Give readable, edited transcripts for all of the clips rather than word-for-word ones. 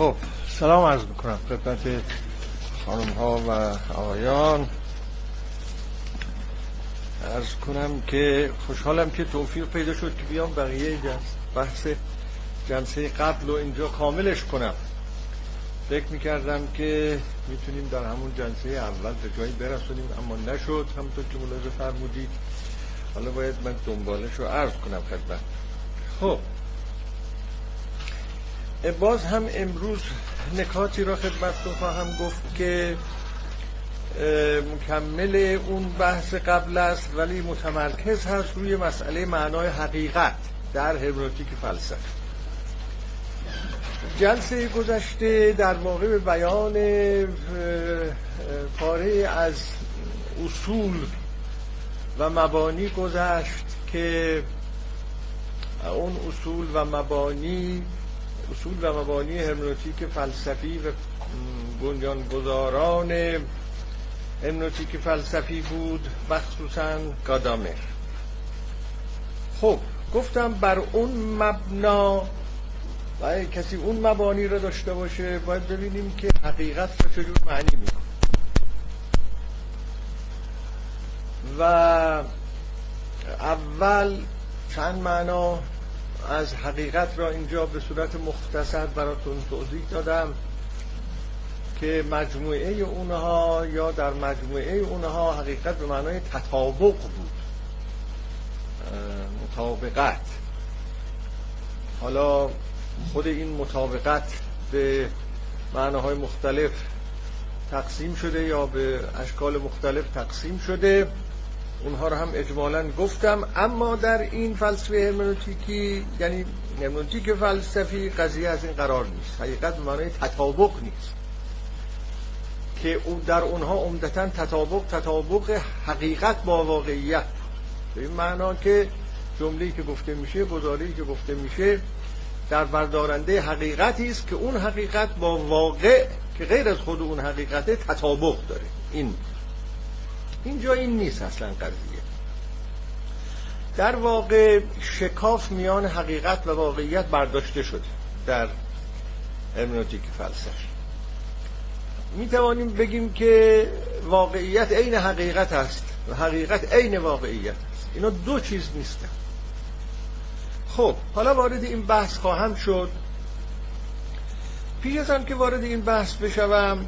خب سلام عرض میکنم خدمت خانم ها و آقایان. عرض کنم که خوشحالم که توفیق پیدا شد که بیام بقیه بحث جلسه قبل رو اینجا کاملش کنم. فکر میکردم که میتونیم در همون جلسه اول به جایی برسونیم اما نشد، همونطور که ملاحظه فرمودید. حالا باید من دنبالش رو عرض کنم خدمت. خب باز هم امروز نکاتی را خدمتتون خواهم گفت که مکمل اون بحث قبل است ولی متمرکز هست روی مسئله معنای حقیقت در هرمنوتیک فلسفه. جلسه گذشته در واقع به بیان پاره از اصول و مبانی گذشت که اون اصول و مبانی هرمنوتیک فلسفی و بنیانگذاران هرمنوتیک فلسفی بود، مخصوصاً گادامر. خب گفتم بر اون مبنا و کسی اون مبانی را داشته باشه باید ببینیم که حقیقت را چجور معنی میکنه و اول چند معنا از حقیقت را اینجا به صورت مختصر براتون توضیح دادم که مجموعه اونها یا در مجموعه اونها حقیقت به معنای تطابق بود، مطابقت. حالا خود این مطابقت به معناهای مختلف تقسیم شده یا به اشکال مختلف تقسیم شده، اونها رو هم اجمالاً گفتم. اما در این فلسفه هرمنوتیکی یعنی هرمنوتیک فلسفی قضیه از این قرار نیست. حقیقت به معنای تطابق نیست که در اونها عمدتاً تطابق حقیقت با واقعیت، به این معنا که جمله‌ای که گفته میشه، گزاره‌ای که گفته میشه در بردارنده حقیقتی است که اون حقیقت با واقع که غیر از خود اون حقیقت تطابق داره. اینجا این نیست اصلا قضیه. در واقع شکاف میان حقیقت و واقعیت برداشته شده در هرمنوتیک فلسفی. می توانیم بگیم که واقعیت عین حقیقت است و حقیقت عین واقعیت است. اینا دو چیز نیستن. خب حالا وارد این بحث خواهم شد. پیش از آن که وارد این بحث بشوم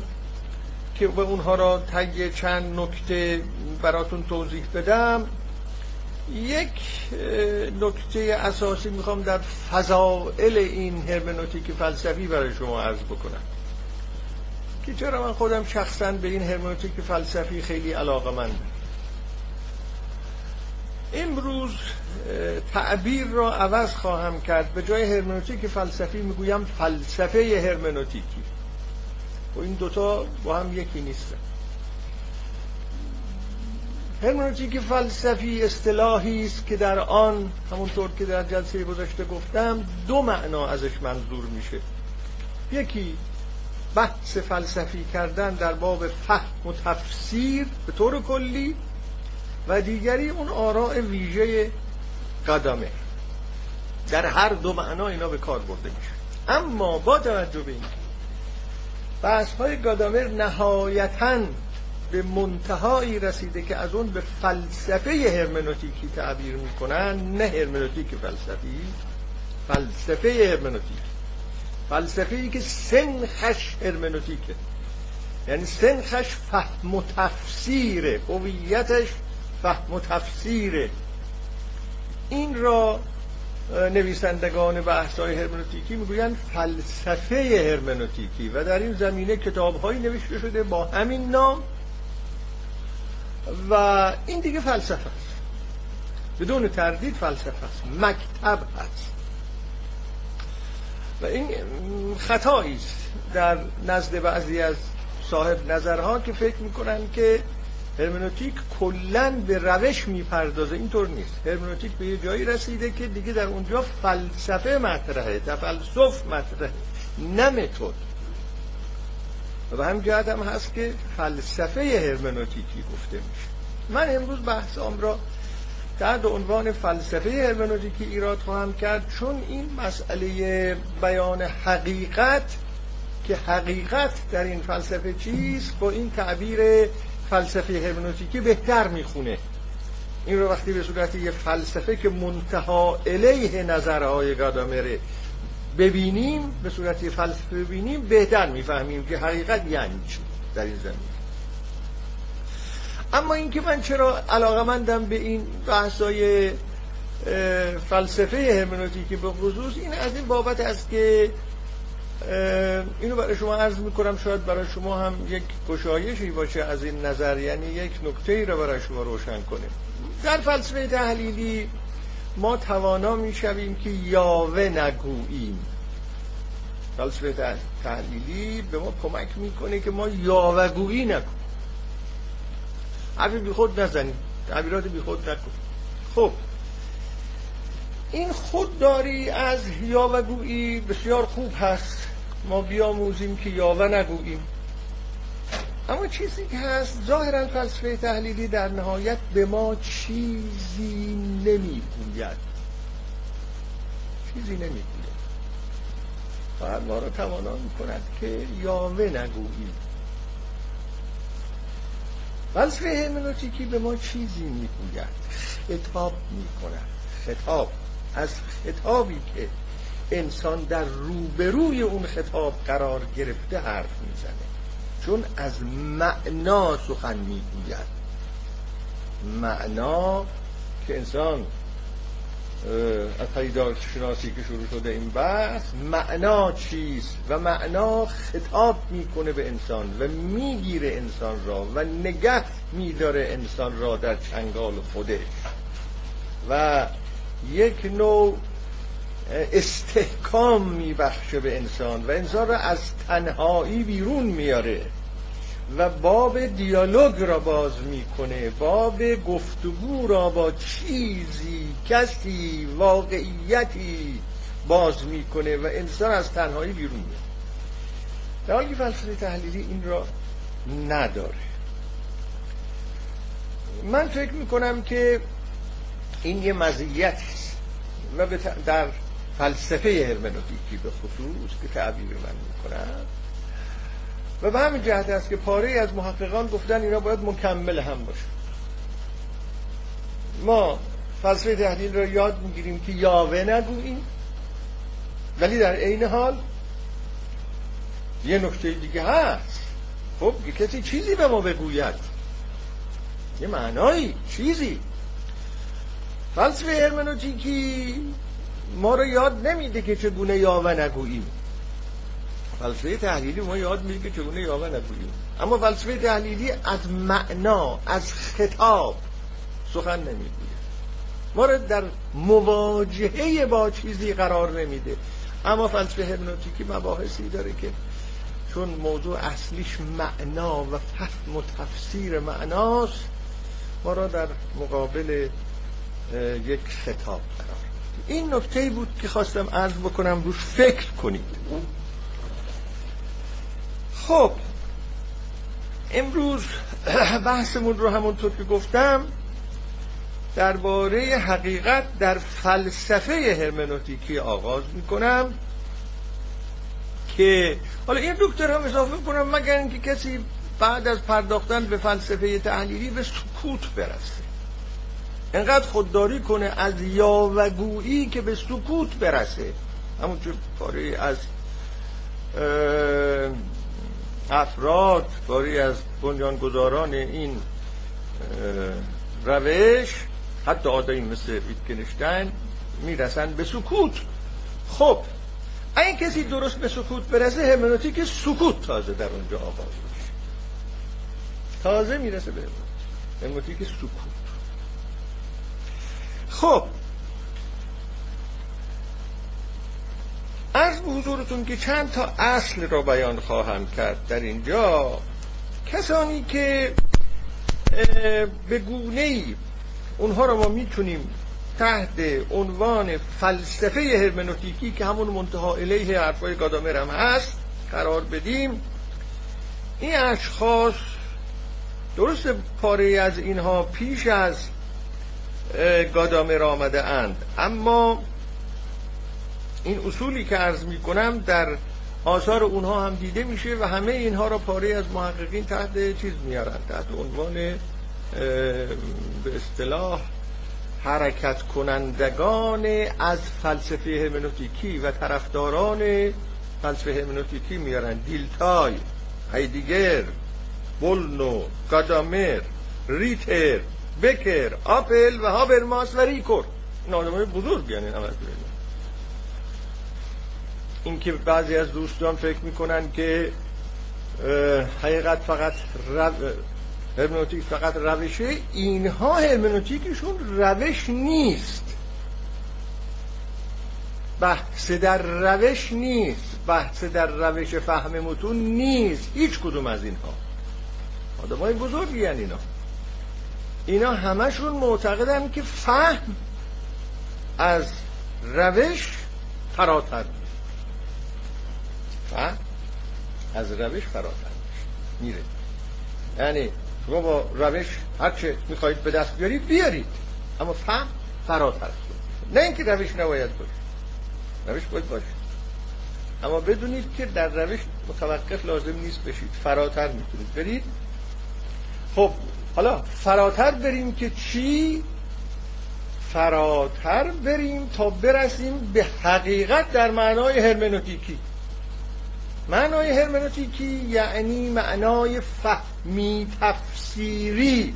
که به اونها را تگ چند نکته براتون توضیح بدم، یک نکته اساسی میخوام در فضائل این هرمنوتیک فلسفی برای شما عرض بکنم که چرا من خودم شخصا به این هرمنوتیک فلسفی خیلی علاقه‌مندم. امروز تعبیر را عوض خواهم کرد، به جای هرمنوتیک فلسفی میگویم فلسفه هرمنوتیکی و این دوتا با هم یکی نیستن. هرمنوتیک فلسفی اصطلاحی است که در آن، همونطور که در جلسه گذشته گفتم، دو معنا ازش منظور میشه. یکی بحث فلسفی کردن در باب فهم و تفسیر به طور کلی و دیگری اون آراء ویژه گادامر. در هر دو معنا اینا به کار برده میشه. اما با توجه به این بحث‌های گادامر نهایتاً به منتهایی رسیده که از اون به فلسفه هرمنوتیکی تعبیر میکنن، نه هرمنوتیک فلسفی، فلسفه هرمنوتیکی. فلسفه‌ای که سنخش هرمنوتیکه، یعنی سنخش فهم و تفسیره، هویتش فهم و تفسیره. این را نویسندگان بحث‌های هرمنوتیکی میگویند فلسفه هرمنوتیکی و در این زمینه کتاب‌هایی نوشته شده با همین نام و این دیگه فلسفه است، بدون تردید فلسفه است، مکتب است و این خطایی است در نزد بعضی از صاحب نظرها که فکر می‌کنن که هرمنوتیک کلاً به روش میپردازه. اینطور نیست. هرمنوتیک به یه جایی رسیده که دیگه در اونجا فلسفه مطرحه، تفلسف مطرحه، نه متد. و به هم جهت هم هست که فلسفه هرمنوتیکی گفته میشه. من امروز بحثم را تحت عنوان فلسفه هرمنوتیکی ایراد خواهم کرد، چون این مسئله بیان حقیقت که حقیقت در این فلسفه چیست با این تعبیر فلسفه هرمنوتیکی بهتر میخونه. این رو وقتی به صورت یه فلسفه که منتها الیه نظرهای گادامره ببینیم، به صورت یه فلسفه ببینیم، بهتر میفهمیم که حقیقت یعنی چی در این زمین. اما اینکه من چرا علاقه‌مندم به این بحث‌های فلسفه هرمنوتیکی به خصوص، این از این بابت است که اینو برای شما عرض میکنم، شاید برای شما هم یک گشایشی باشه از این نظر، یعنی یک نکته‌ای رو برای شما روشن کنیم. در فلسفه تحلیلی ما توانا میشویم که یاوه نگوییم. فلسفه تحلیلی به ما کمک میکنه که ما یاوه گویی نکنیم، حرفی بی خود نزنیم، تعبیرات بی خود نکنیم. خب این خودداری از یاوه گویی بسیار خوب هست، ما بیاموزیم که یاوه نگوییم. اما چیزی که هست، ظاهرا فلسفه تحلیلی در نهایت به ما چیزی نمیگوید، چیزی نمیگوید، فقط ما را توانا میکند که یاوه نگوییم. فلسفه هرمنوتیکی به ما چیزی میگوید، خطاب میکند، خطاب، از خطابی که انسان در روبروی اون خطاب قرار گرفته حرف میزنه، چون از معنا سخن میگوید. معنا که انسان از هایدگر شناسی که شروع شده این بحث، معنا چیست و معنا خطاب میکنه به انسان و میگیره انسان را و نگه میداره انسان را در چنگال خودش و یک نوع استحکام میبخشه به انسان و انسان را از تنهایی بیرون میاره و باب دیالوگ را باز میکنه، باب گفتگو را با چیزی، کسی، واقعیتی باز میکنه و انسان از تنهایی بیرون میاره. در حالی فلسفه تحلیلی این را نداره. من فکر میکنم که این یه مزیت است و در فلسفه هرمنوتیکی به خصوص که تعبیر من میکنم و به همین جهت است که پاره از محققان گفتن اینا باید مکمل هم باشه. ما فلسفه تحلیل را یاد میگیریم که یاوه نگوییم، ولی در عین حال یه نکته دیگه هست. خب کسی چیزی به ما بگوید، یه معنایی، چیزی. فلسفه هرمنوتیکی ما رو یاد نمیده که چگونه یاوه نگوییم، فلسفه تحلیلی ما یاد میده که چگونه یاوه نگوییم. اما فلسفه تحلیلی از معنا، از خطاب سخن نمیگوید، ما رو در مواجهه با چیزی قرار نمیده. اما فلسفه هرمنوتیکی مباحثی داره که چون موضوع اصلیش معنا و فهم و تفسیر معناست، ما رو در مقابل یک خطاب قرار. این نکته‌ای بود که خواستم عرض بکنم، روش فکر کنید. خب امروز بحثمون رو همونطور که گفتم درباره حقیقت در فلسفه هرمنوتیکی آغاز میکنم، که حالا این دکتر هم اضافه کنم، مگر اینکه کسی بعد از پرداختن به فلسفه تحلیلی به سکوت برسه، انقدر خودداری کنه از یاوه‌گویی که به سکوت برسه. همون که پاره از افراد، پاره از بنیانگذاران این روش، حتی آدمی مثل ویتگنشتاین، میرسن به سکوت. خب اگه کسی درست به سکوت برسه، هرمنوتیک که سکوت تازه در اونجا آغاز میشه، تازه میرسه به هرمنوتیک که سکوت. خب عرض به حضورتون که چند تا اصل را بیان خواهم کرد در اینجا. کسانی که به گونه‌ای، اونها را ما میتونیم تحت عنوان فلسفه هرمنوتیکی که همون منتهی الیه حرفای گادامر هم هست قرار بدیم. این اشخاص درست پاره از اینها پیش از گادامر آمده اند، اما این اصولی که عرض می کنم در آثار اونها هم دیده میشه و همه اینها را پاره از محققین تحت چیز میارن، تحت عنوان به اصطلاح حرکت کنندگان از فلسفه هرمنوتیکی و طرفداران فلسفه هرمنوتیکی میارن. دیلتای، هایدگر، بلنو، گادامر، ریتر، بکر، آپل و هابرماس و ریکور. این آدمای بزرگ یعنی همه بزرگ. اینکه بعضی از دوستان فکر میکنن که حقیقت فقط هرمنوتیک فقط روشه، اینها هرمنوتیکشون روش نیست. بحث در روش نیست، بحث در روش فهم متون نیست، هیچ کدوم از اینها. آدمای بزرگی ان اینا همشون معتقدن که فهم از روش فراتر، فهم از روش فراتر میره. یعنی شما با روش هر چه میخواید به دست بیارید بیارید، اما فهم فراتر است. نه اینکه روش نباید باشه، روش باید باشه، اما بدونید که در روش متوقف لازم نیست بشید، فراتر میتونید برید. خب حالا فراتر بریم که چی؟ فراتر بریم تا برسیم به حقیقت در معنای هرمنوتیکی. معنای هرمنوتیکی یعنی معنای فهمی تفسیری،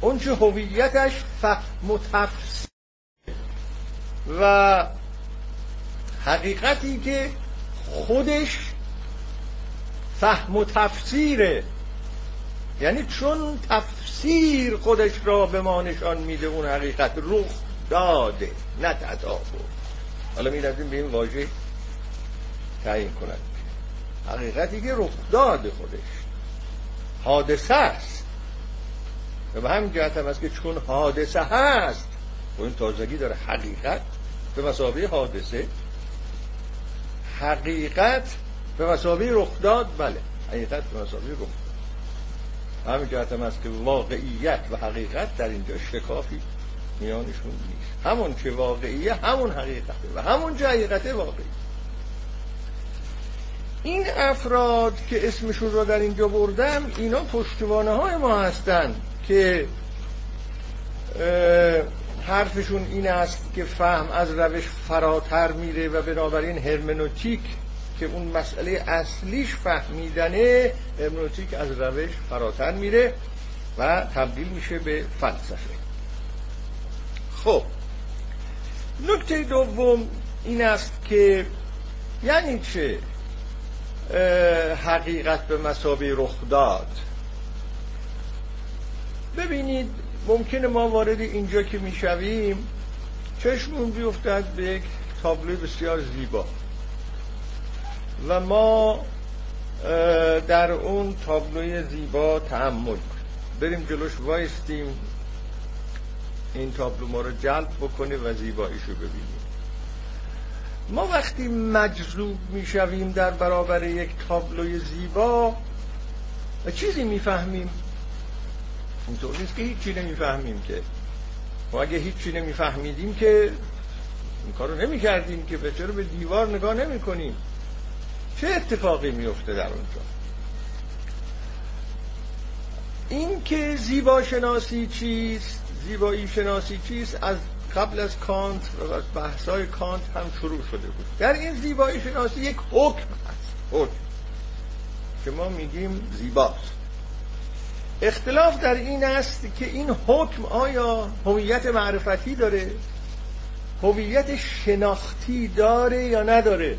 اون چه هویتش فهم و تفسیر و حقیقتی که خودش فهم و تفسیره، یعنی چون تفسیر خودش را به ما نشان میده اون حقیقت رخ داده نه تداعو. حالا می‌رسیم به این واژه تعیین کنند، حقیقتی که رخ داده خودش حادثه است و به همین جهت هم است که چون حادثه هست و این تازگی داره، حقیقت به مسابقه حادثه، حقیقت به مسابقه رخ داد، بله حقیقت به مسابقه رخ. همین جهت هم است که واقعیت و حقیقت در اینجا شکافی میانشون نیست. همون که واقعیه همون حقیقته و همون جا حقیقته واقعی. این افراد که اسمشون رو در اینجا بردم اینا پشتوانه های ما هستن که حرفشون این است که فهم از روش فراتر میره و بنابراین هرمنوتیک که اون مسئله اصلیش فهمیدنه، هرمنوتیک از روش فراتر میره و تبدیل میشه به فلسفه. خب نکته دوم این است که یعنی چه حقیقت به مثابه رخ داد؟ ببینید ممکنه ما وارد اینجا که میشویم چشمون بیفتد به یک تابلوی بسیار زیبا و ما در اون تابلوی زیبا تأمل کنیم، بریم جلوش وایستیم این تابلو ما رو جلب بکنه و زیباییشو ببینیم. ما وقتی مجذوب میشویم در برابر یک تابلوی زیبا چیزی میفهمیم، اینطور نیست که هیچی نمیفهمیم. که ما اگه هیچی نمیفهمیدیم که این کارو نمیکردیم، که به چرا به دیوار نگاه نمیکنیم. چه اتفاقی میفته در اونجا؟ این که زیبا شناسی چیست، زیبایی شناسی چیست، از قبل از کانت و از بحث‌های کانت هم شروع شده بود. در این زیبایی شناسی یک حکم هست، حکم که ما میگیم زیباست. اختلاف در این است که این حکم آیا هویت معرفتی داره، هویت شناختی داره یا نداره.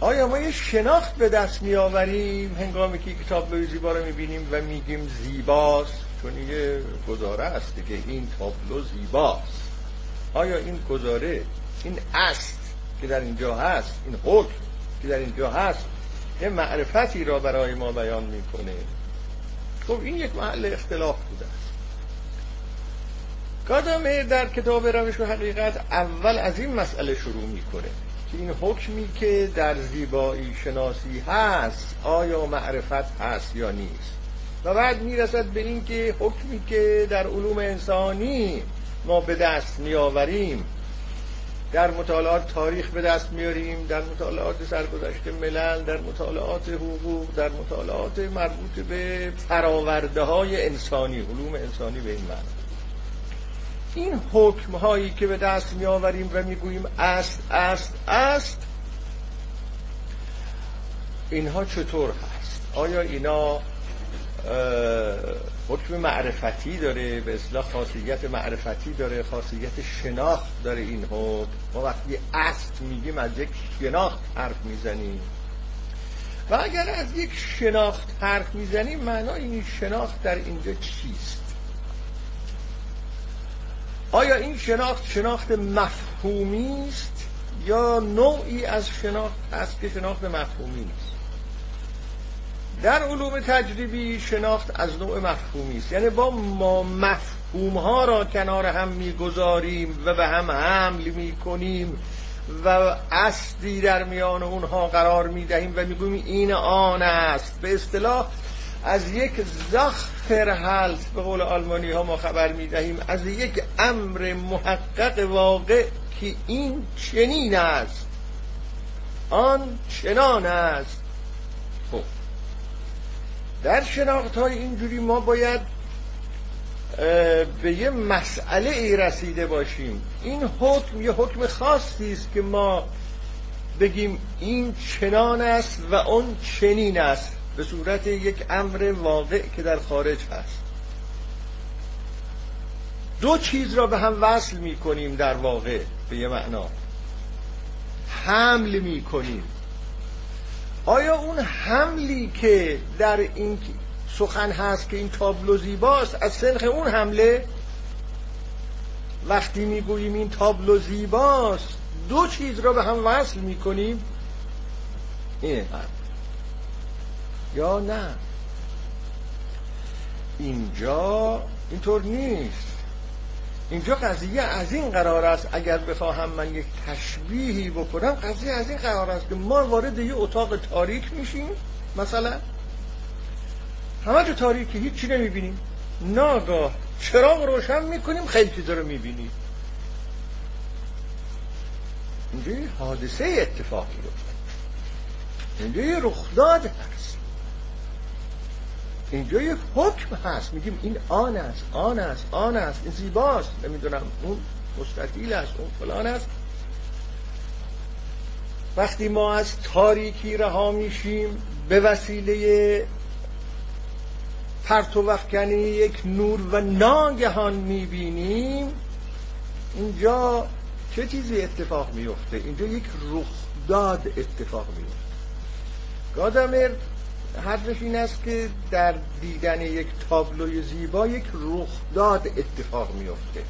آیا ما یه شناخت به دست می‌آوریم هنگامی که تابلوی زیبا رو می‌بینیم و میگیم زیباست، چون یه گزاره است که این تابلو زیباست. آیا این گزاره، این است که در اینجا هست، این حکم که در اینجا هست، یه معرفتی را برای ما بیان می‌کنه؟ خب این یک محل اختلاف بوده است. گادامر در کتاب روش و حقیقت اول از این مسئله شروع می‌کنه که این حکمی که در زیبایی شناسی هست آیا معرفت هست یا نیست، و بعد میرسد به این که حکمی که در علوم انسانی ما به دست میآوریم در مطالعات تاریخ به دست میاریم، در مطالعات سرگذشت ملل، در مطالعات حقوق، در مطالعات مربوط به فراورده‌های انسانی، علوم انسانی به این معنی. این حکم هایی که به دست میآوریم و میگوییم است است است، اینها چطور هست؟ آیا اینا حکم معرفتی داره، به اصطلاح خاصیت معرفتی داره، خاصیت شناخت داره این حکم؟ ما وقتی است میگیم از یک شناخت حرف میزنیم، و اگر از یک شناخت حرف میزنیم معنای این شناخت در اینجا چیست؟ آیا این شناخت شناخت مفهومی است یا نوعی از شناخت است که شناخت مفهومی نیست؟ در علوم تجربی شناخت از نوع مفهومی است، یعنی ما مفهومها را کنار هم میگذاریم و به هم حمل میکنیم و اصلی در میان اونها قرار میدهیم و میگوییم این آن است. به اصطلاح از یک زاخرهالت به قول آلمانی ها ما خبر میدهیم، از یک امر محقق واقع که این چنین است، آن چنان است. خب در شناخت های اینجوری ما باید به یه مسئله ای رسیده باشیم. این حکم یه حکم خاصی است که ما بگیم این چنان است و آن چنین است، به صورت یک امر واقع که در خارج هست. دو چیز را به هم وصل می کنیم، در واقع به یه معنا حمل می کنیم. آیا اون حملی که در این سخن هست که این تابلو زیباست از سنخ اون حمله؟ وقتی می گوییم این تابلو زیباست، دو چیز را به هم وصل می کنیم، اینه یا نه؟ اینجا اینطور نیست. اینجا قضیه از این قرار است، اگر بخواهم من یک تشبیهی بکنم، قضیه از این قرار است که ما وارد یه اتاق تاریک میشیم، مثلا همه جا تاریکی، هیچ چی نمیبینیم، ناگاه چراغ روشن میکنیم، خیلی چیزا رو میبینیم. اینجا یه حادثه اتفاقی رو، اینجا یه رخداد هست، اینجا یک حکم هست، میگیم این آن است، آن است، آن است، این زیباست، نمیدونم اون مستطیل است، اون فلان است. وقتی ما از تاریکی رها میشیم به وسیله پرتو افکنی یک نور و ناگهان میبینیم، اینجا چه چیزی اتفاق میفته؟ اینجا یک رخداد اتفاق میفته. گادامر حرفش این است که در دیدن یک تابلوی زیبا یک رخداد اتفاق میفته.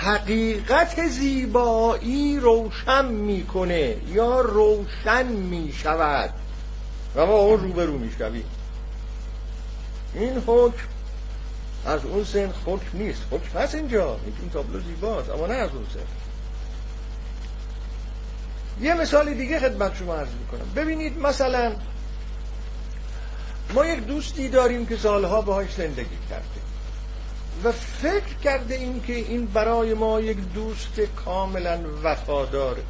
حقیقت زیبایی روشن میکنه یا روشن میشود و ما اون روبرو میشویم. این حکم از اون سن حکم نیست. حکم هست اینجا، این تابلو زیباست اما نه از اون سن. یه مثال دیگه خدمت شما عرض میکنم. ببینید مثلا ما یک دوستی داریم که سالها باهاش زندگی کرده و فکر کرده این که این برای ما یک دوست کاملا وفاداره.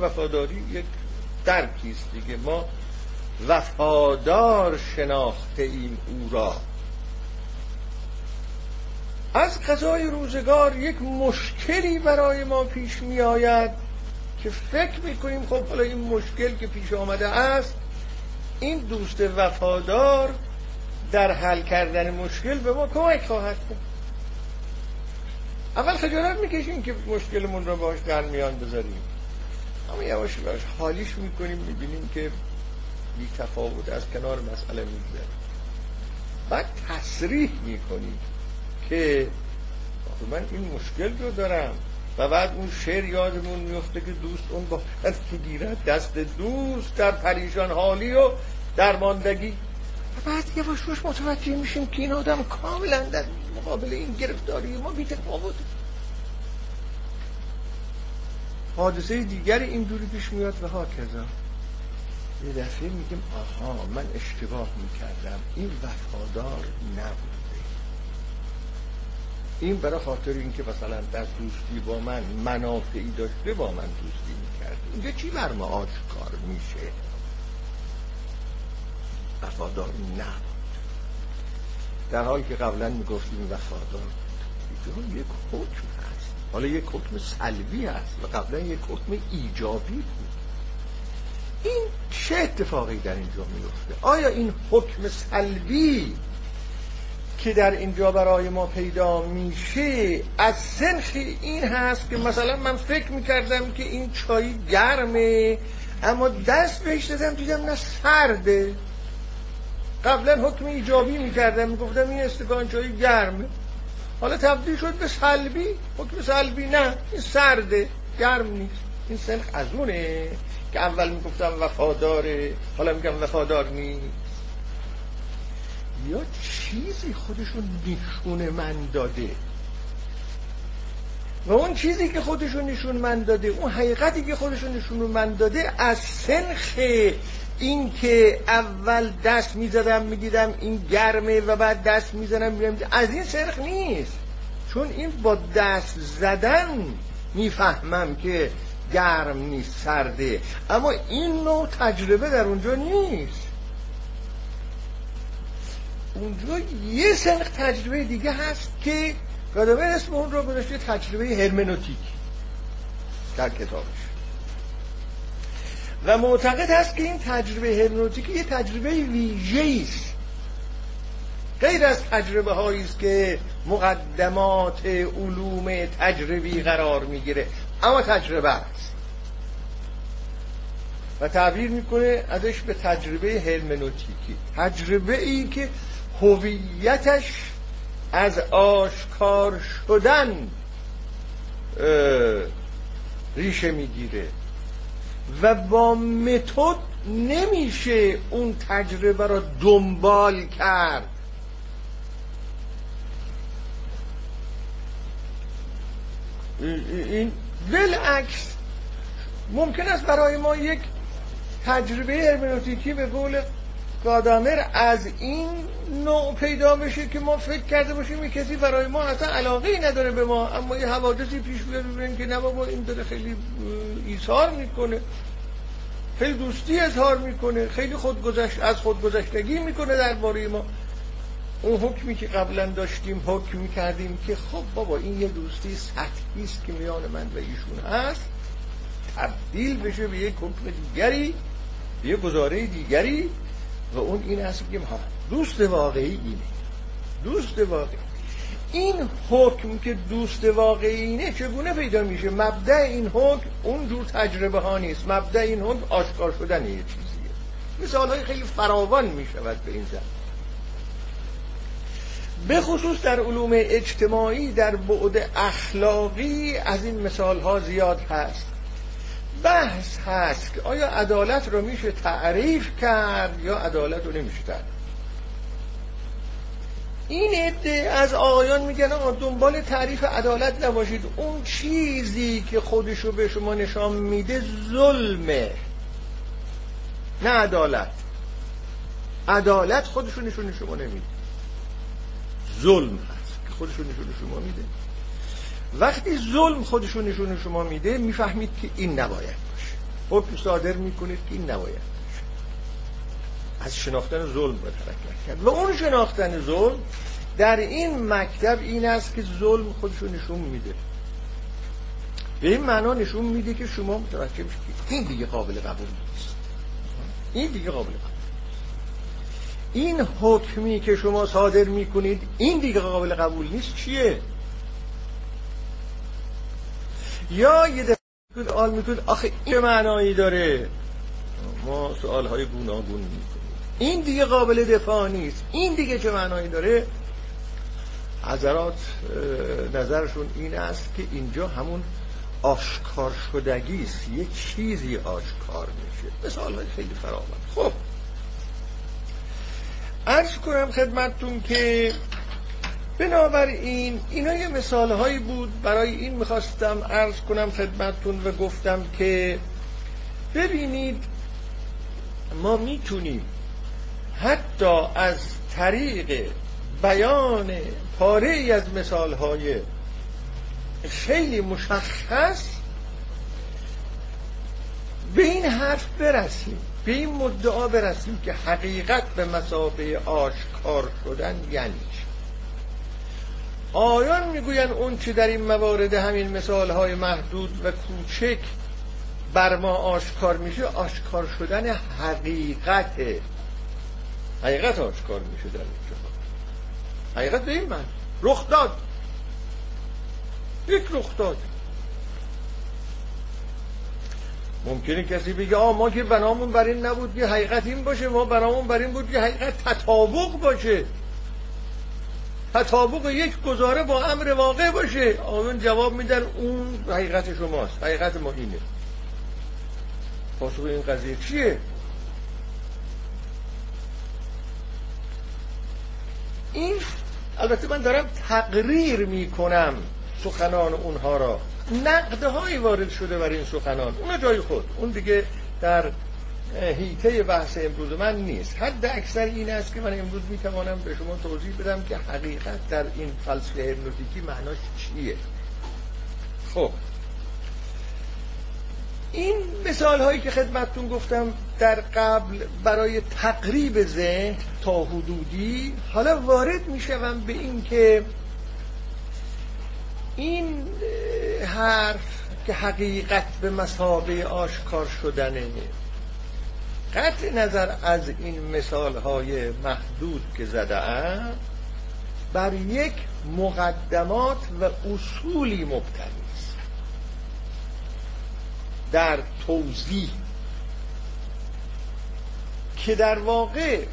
وفاداری یک درکیست دیگه، ما وفادار شناخته ایم او را. از قضای روزگار یک مشکلی برای ما پیش می آید که فکر میکنیم خب حالا این مشکل که پیش آمده است، این دوست وفادار در حل کردن مشکل به ما کمک خواهد کرد. اول خجالت میکشیم که مشکلمون رو باهاش در میان بذاریم، اما یواش یواش حالیش میکنیم، میبینیم که بی تفاوت از کنار مسئله میگذره. بعد تصریح میکنیم که من این مشکل رو دارم و بعد اون شعر یادمون میفته که دوست اون باشد که گیرد دست دوست در پریشان حالی و درماندگی. و بعد یه باشوش متوجه میشیم که این آدم کاملا در مقابل این گرفتاری ما بی‌تفاوت. حادثه دیگر اینجوری پیش میاد و ها کذا. یه دفعه میگیم آها من اشتباه میکردم، این وفادار نبوده. این برای خاطر اینکه مثلا در دوستی با من منافعی داشته با من دوستی میکرد. اینجا چی بر ما آشکار میشه؟ وفاداری نبود، در حالی که قبلا میگفتیم وفادار بود. اینجا یک حکم هست، حالا یک حکم سلبی هست و قبلا یک حکم ایجابی بود. این چه اتفاقی در اینجا میفته؟ آیا این حکم سلبی که در اینجا برای ما پیدا میشه از سنخ این هست که مثلا من فکر میکردم که این چای گرمه اما دست بهش دادم دیدم نه سرده؟ قبلا حکم ایجابی میکردم میگفتم این استکان چای گرمه، حالا تبدیل شد به سلبی، حکم سلبی نه این سرده گرم نیست. این سنخ از اونه که اول میگفتم وفاداره حالا میگم وفادار نیست. یا چیزی خودشون نشون من داده و اون چیزی که خودشون نشون من داده، اون حقیقتی که خودشون نشون من داده از سنخ این که اول دست میزدم میدیدم این گرمه و بعد دست میزنم میرم، از این سنخ نیست. چون این با دست زدن میفهمم که گرم نیست سرده، اما این نوع تجربه در اونجا نیست. اونجا یه سنخ تجربه دیگه هست که گادامر اسم اون رو گذاشته تجربه هرمنوتیک در کتابش و معتقد هست که این تجربه هرمنوتیکی یه تجربه ویژه‌ای است، غیر از تجربه هایی است که مقدمات علوم تجربی قرار میگیره، اما تجربه است و تعبیر میکنه ازش به تجربه هرمنوتیکی، تجربه ای که هویتش از آشکار شدن ریشه میگیره و با متد نمیشه اون تجربه را دنبال کرد. این بالعکس ممکن است برای ما یک تجربه هرمنوتیکی به قول گادامر از این نوع پیدا بشه که ما فکر کرده باشیم یک کسی برای ما اصلا علاقه‌ای نداره به ما، اما یه حوادثی پیش بیاد ببینیم که نه بابا این داره خیلی ایثار میکنه، خیلی دوستی اظهار میکنه، خیلی از خودگذشتگی میکنه درباره ما. اون حکمی که قبلا داشتیم حکم میکردیم که خب بابا این یه دوستی سطحی است که میان من و ایشون هست، تبدیل بشه به یک حکم دیگری، به یک گزاره دیگری و اون این است که دوست واقعی اینه. دوست واقعی این حکم که دوست واقعی اینه چگونه پیدا میشه؟ مبدأ این حکم اون جور تجربه ها نیست، مبدأ این حکم آشکار شدن یه چیزیه. مثال های خیلی فراوان میشود به این زمین، به خصوص در علوم اجتماعی در بعد اخلاقی از این مثال ها زیاد هست. بحث هست که آیا عدالت رو میشه تعریف کرد یا عدالت رو نمیشه تعریف. این عده از آقایان میگن آقا دنبال تعریف عدالت نباشید، اون چیزی که خودشو به شما نشان میده ظلمه نه عدالت. عدالت خودشو نشون شما نمیده، ظلم هست که خودشو نشون شما میده. وقتی ظلم خودشون نشون شما میده میفهمید که این نباید باشه، حکم صادر میکنید که این نباید باشه. از شناختن ظلم را ترک کرد و اون شناختن ظلم در این مکتب این است که ظلم خودشون نشون میده، به این معنا نشون میده که شما متوجه میشید این دیگه قابل قبول نیست، این دیگه قابل قبول، این حکمی که شما صادر میکنید این دیگه قابل قبول نیست. چیه؟ یا یه دفعه سوال میکنید آخه این معنایی داره، ما سوالهای گوناگون میکنیم، این دیگه قابل دفاع نیست، این دیگه چه معنایی داره؟ حضرات نظرشون این است که اینجا همون آشکار شدگی است، یه چیزی آشکار میشه. مثالهای خیلی فراوان. خب عرض کنم خدمتتون که بنابراین اینا یه مثال هایی بود، برای این میخواستم عرض کنم خدمتتون و گفتم که ببینید ما میتونیم حتی از طریق بیان پاره ای از مثالهای خیلی مشخص به این حرف برسیم، به این مدعا برسیم که حقیقت به مسابقه آشکار شدن یعنی چه. آیان میگوین اون چه در این موارد همین مثالهای محدود و کوچک بر ما آشکار میشه، آشکار شدن حقیقته. حقیقت آشکار میشه در اینجا. حقیقت به این من رخ داد، یک رخ داد. ممکنه کسی بگه ما که بنامون بر این نبود که حقیقت این باشه، ما بنامون بر این بود که حقیقت تطابق باشه، تطابق یک گزاره با امر واقع باشه. آن جواب میدن اون حقیقت شماست، حقیقت ما اینه. پاسخ این قضیه چیه؟ این البته من دارم تقریر میکنم سخنان اونها را، نقدهایی وارد شده بر این سخنان، اون جای خود، اون دیگه در حیطه بحث امروز من نیست. حد اکثر این است که من امروز میتوانم به شما توضیح بدم که حقیقت در این فلسفه هرمنوتیکی معناش چیه. خب این مثال هایی که خدمتتون گفتم در قبل برای تقریب ذهن تا حدودی، حالا وارد میشوم به این که این حرف که حقیقت به مثابه آشکار شدنه، قطع نظر از این مثال های محدود که زده‌ام، بر یک مقدمات و اصولی مبتنی در توضیح که در واقع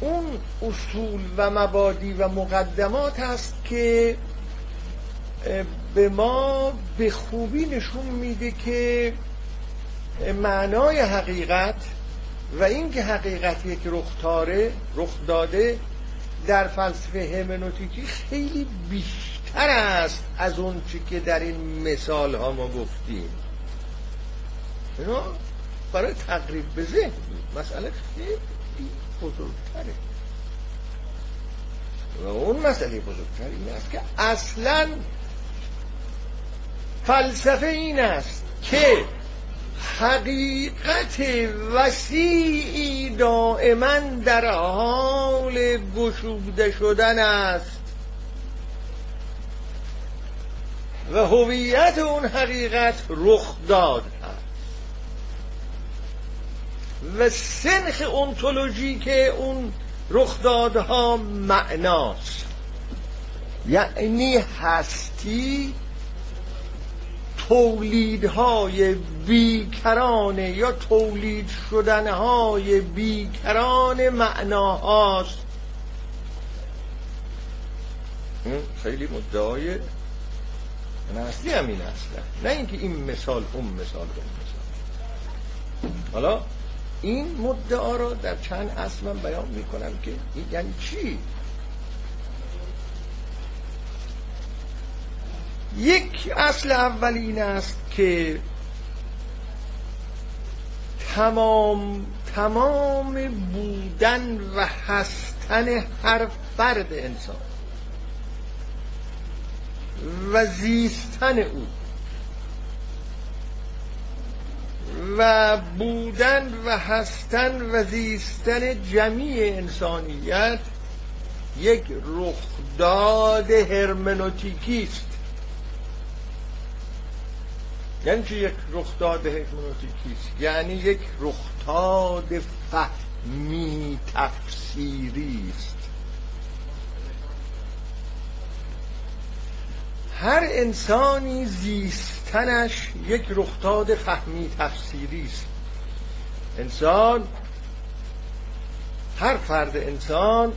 اون اصول و مبادی و مقدمات هست که به ما به خوبی نشون میده که معنای حقیقت و این که حقیقت یک رخ داده در فلسفه هرمنوتیکی خیلی بیشتر است از اون چی که در این مثال ها ما گفتیم. اینا برای تقریب به ذهن مسئله خیلی بزرگتره و اون مسئله بزرگتری این است که اصلا فلسفه این است که حقیقت وسیعی دائما در حال گشوده شدن است و هویت اون حقیقت رخ داد و سنخ انتولوژی که اون رخدادها معناست، یعنی هستی تولیدهای بیکرانه یا تولید شدنهای بیکران معناهاست. خیلی مدعای هستی همین اصلا، نه اینکه این مثال اون مثال. حالا این مدعا را در چند اصل من بیان می کنم که یعنی چی. یک اصل اول این است که تمام بودن و هستن هر فرد انسان و زیستن او و بودن و هستن و زیستن جمیع انسانیت یک رخداد هرمنوتیکی است. یعنی چه یک رخداد هرمنوتیکی است؟ یعنی یک رخداد فهمی تفسیری است. هر انسانی زیستنش یک رخداد فهمی تفسیری است. انسان، هر فرد انسان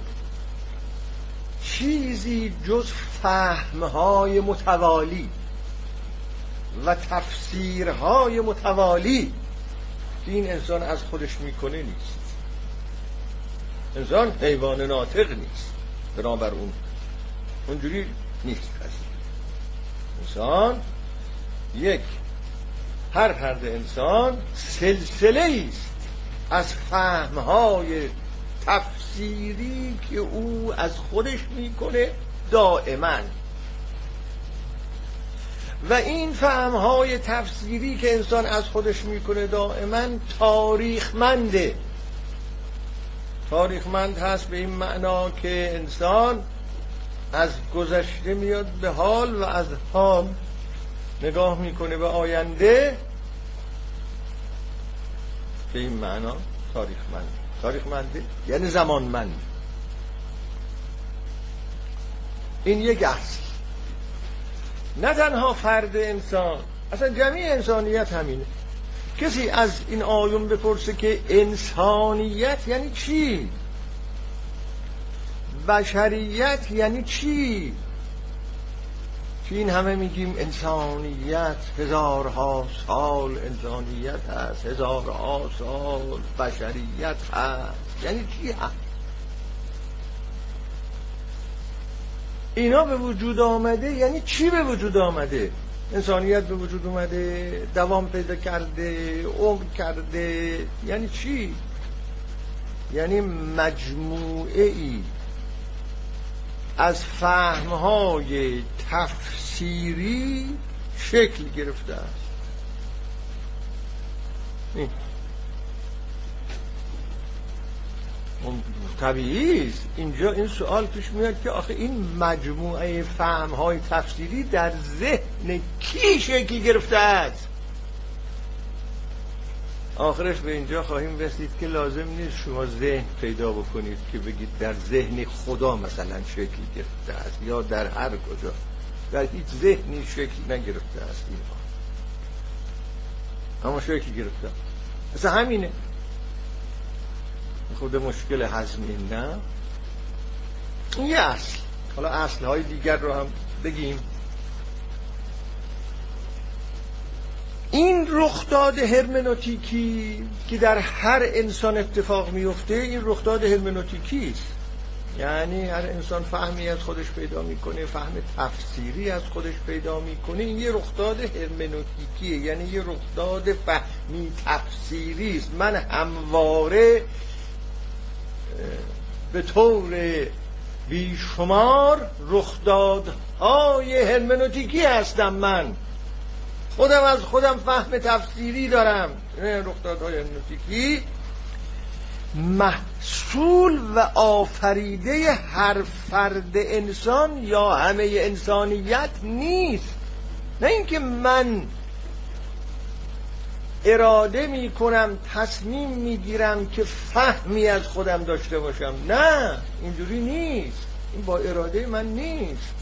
چیزی جز فهم‌های متوالی و تفسیرهای متوالی که این انسان از خودش میکنه نیست. انسان حیوان ناطق نیست، بنابر اونجوری نیست. انسان یک، هر فرد انسان سلسله است از فهم‌های تفسیری که او از خودش میکنه دائما، و این فهمهای تفسیری که انسان از خودش میکنه دائما تاریخمنده. تاریخمند هست به این معنا که انسان از گذشته میاد به حال و از حال نگاه میکنه به آینده، به این معنا تاریخمنده. تاریخمنده یعنی زمانمند. این یک اصل، نه تنها فرد انسان، اصلا جمعی انسانیت همینه. کسی از این آیون بپرسه که انسانیت یعنی چی؟ بشریت یعنی چی؟ که این همه میگیم انسانیت، هزارها سال انسانیت هست، هزارها سال بشریت هست، یعنی چی هست؟ اینا به وجود آمده یعنی چی به وجود آمده؟ انسانیت به وجود اومده، دوام پیدا کرده، عمر کرده، یعنی چی؟ یعنی مجموعه ای از فهمهای تفسیری شکل گرفته است. طبیعی است اینجا این سوال پیش میاد که آخه این مجموعه فهمهای تفسیری در ذهن کی شکل گرفته است؟ آخرش به اینجا خواهیم رسید که لازم نیست شما ذهن پیدا بکنید که بگید در ذهن خدا مثلا شکل گرفته است، یا در هر کجا، در هیچ ذهنی شکل نگرفته است اما شکل گرفته است. اصلا همینه خود مشکل هضمی، نه این اصل. حالا اصل های دیگر رو هم بگیم. این رخداد هرمنوتیکی که در هر انسان اتفاق میفته، این رخداد هرمنوتیکی است. یعنی هر انسان فهمی از خودش پیدا میکنه، فهم تفسیری از خودش پیدا میکنه. این یه رخداد هرمنوتیکیه، یعنی یه رخداد فهمی تفسیری است. من همواره به طور بیشمار رخدادهای هرمنوتیکی هستم. من خودم از خودم فهم تفسیری دارم. رخدادهای هرمنوتیکی محصول و آفریده هر فرد انسان یا همه انسانیت نیست. نه اینکه من اراده می کنم، تصمیم می گیرم که فهمی از خودم داشته باشم، نه اینجوری نیست، این با اراده من نیست،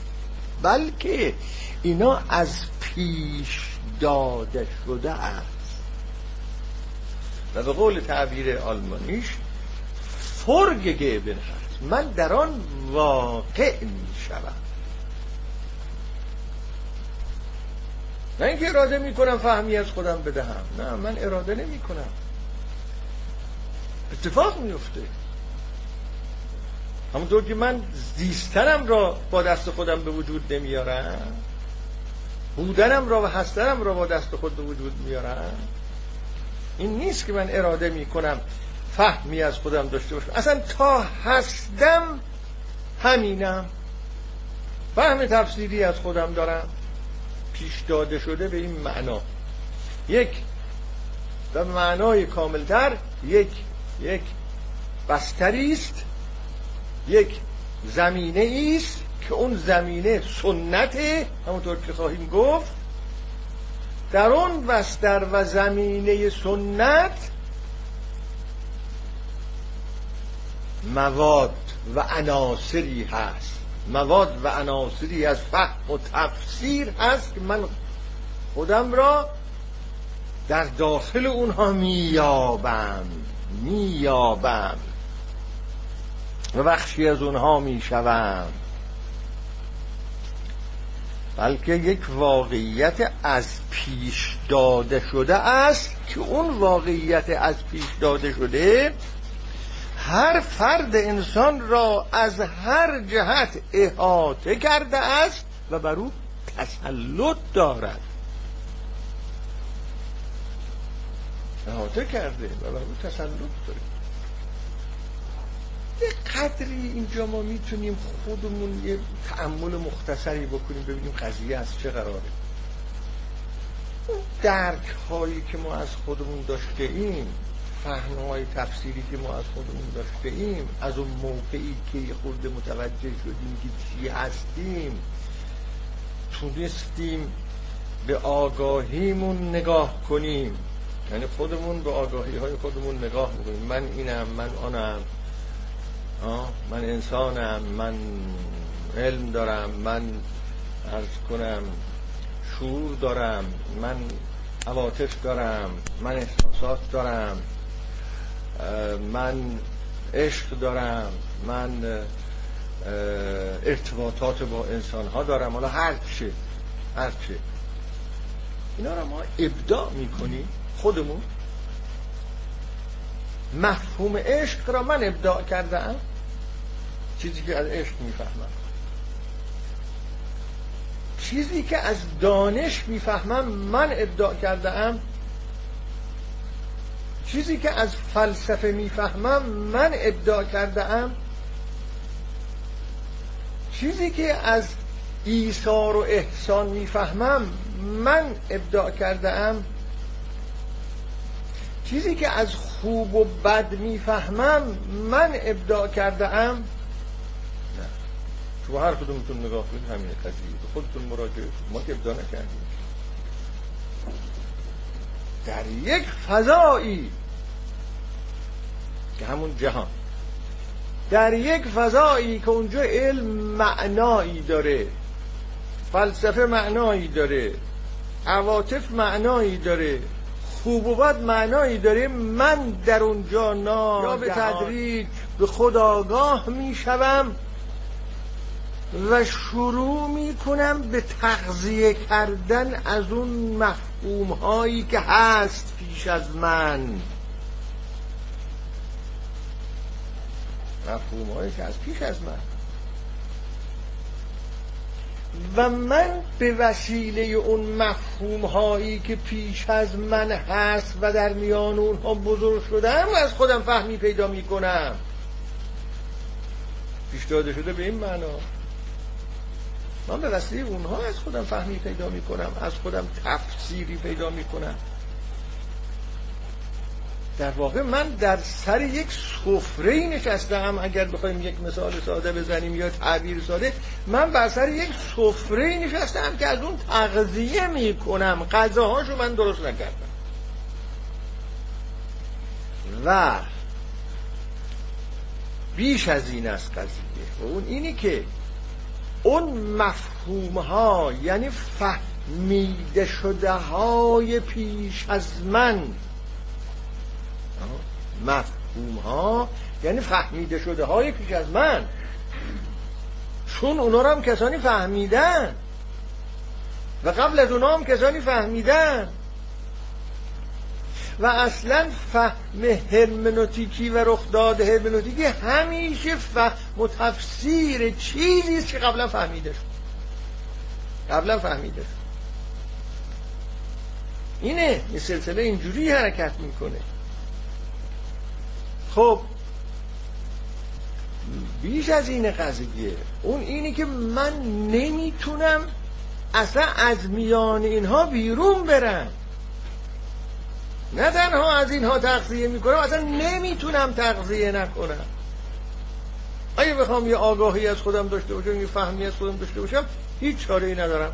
بلکه اینا از پیش داده شده است. و به قول تعبیر آلمانیش vorgegeben هست، من در آن واقع می شدم. نه اینکه اراده می کنم فهمی از خودم بدهم، نه من اراده نمی کنم، اتفاق می افته. همونطور که من زیستنم را با دست خودم به وجود نمیارم، بودنم را و هستنم را با دست خود به وجود میارم، این نیست که من اراده می کنم فهمی از خودم داشته باشم. اصلا تا هستم همینم، فهم تفسیری از خودم دارم، پیش داده شده به این معنا. یک به معنای کاملتر یک بستری است، یک زمینه ایست که اون زمینه سنته، همونطور که خواهیم گفت. در اون بستر و زمینه سنت مواد و عناصری هست، مواد و عناصری از فهم و تفسیر هست که من خودم را در داخل اونها میابم و بخشی از اونها میشوم، بلکه یک واقعیت از پیش داده شده است که اون واقعیت از پیش داده شده هر فرد انسان را از هر جهت احاطه کرده است و بر او تسلط دارد. احاطه کرده و بر او تسلط دارد. یه قدری اینجا ما میتونیم خودمون یه تأمل مختصری بکنیم ببینیم قضیه از چه قراره. درک هایی که ما از خودمون داشته ایم، فهم های تفسیری که ما از خودمون داشته ایم، از اون موقعی که خود متوجه شدیم که چی هستیم، تونستیم به آگاهیمون نگاه کنیم. یعنی خودمون به آگاهی های خودمون نگاه میکنیم. من اینم، من آنم، من انسانم، من علم دارم، من عرض کنم شعور دارم، من عواطف دارم، من احساسات دارم، من عشق دارم، من ارتباطات با انسان ها دارم، حالا هر چی اینا رو ما ابداع میکنیم. خودمون مفهوم عشق را من ابداع کردم، چیزی که از عشق میفهمم، چیزی که از دانش میفهمم من ابداع کردم، چیزی که از فلسفه میفهمم من ابداع کردم، چیزی که از ایثار و احسان میفهمم من ابداع کردم، چیزی که از خوب و بد میفهمم من ابداع کردم. نه، شما هر کدومتون نگاه کنید همین قضیه، به خودتون مراجعه. ما که ابداع نکردیم. در یک فضایی که همون جهان، در یک فضایی که اونجا علم معنایی داره، فلسفه معنایی داره، عواطف معنایی داره، خوب و بد معنایی داره، من در اونجا به تدریج به خود آگاه میشوم و شروع میکنم به تغذیه کردن از اون مفهوم هایی که هست پیش از من، مفهوم هایی که هست پیش از من، و من به وسیله اون مفهوم هایی که پیش از من هست و در میان اونها بزرگ شدم و از خودم فهمی پیدا می کنم. پیش داده شده به این معنا من به وسیله اونها از خودم فهمی پیدا می کنم، از خودم تفسیری پیدا می کنم. در واقع من در سر یک سفره نشستم. اگر بخوایم یک مثال ساده بزنیم یا تعبیر ساده، من بر سر یک سفره نشستم که از اون تغذیه میکنم. غذاهاشو من درست نکردم و بیش از این است قضیه، و اون اینی که اون مفهوم ها، یعنی فهمیده شده های پیش از من، مفهوم ها یعنی فهمیده شده های پیش از من، چون اونا رو هم کسانی فهمیدن و قبل از اونا هم کسانی فهمیدن، و اصلا فهم هرمنوتیکی و رخداد هرمنوتیکی همیشه فهم و تفسیر چیزیست که قبلا فهمیده شد. اینه این سلسله اینجوری حرکت میکنه. خب بیش از این قضیه، اون اینی که من نمیتونم اصلا از میان اینها بیرون برم. نه تنها از اینها تغذیه میکنم، اصلا نمیتونم تغذیه نکنم. اگه بخوام یه آگاهی از خودم داشته باشم، یه فهمی از خودم داشته باشم، هیچ چاره‌ای ندارم.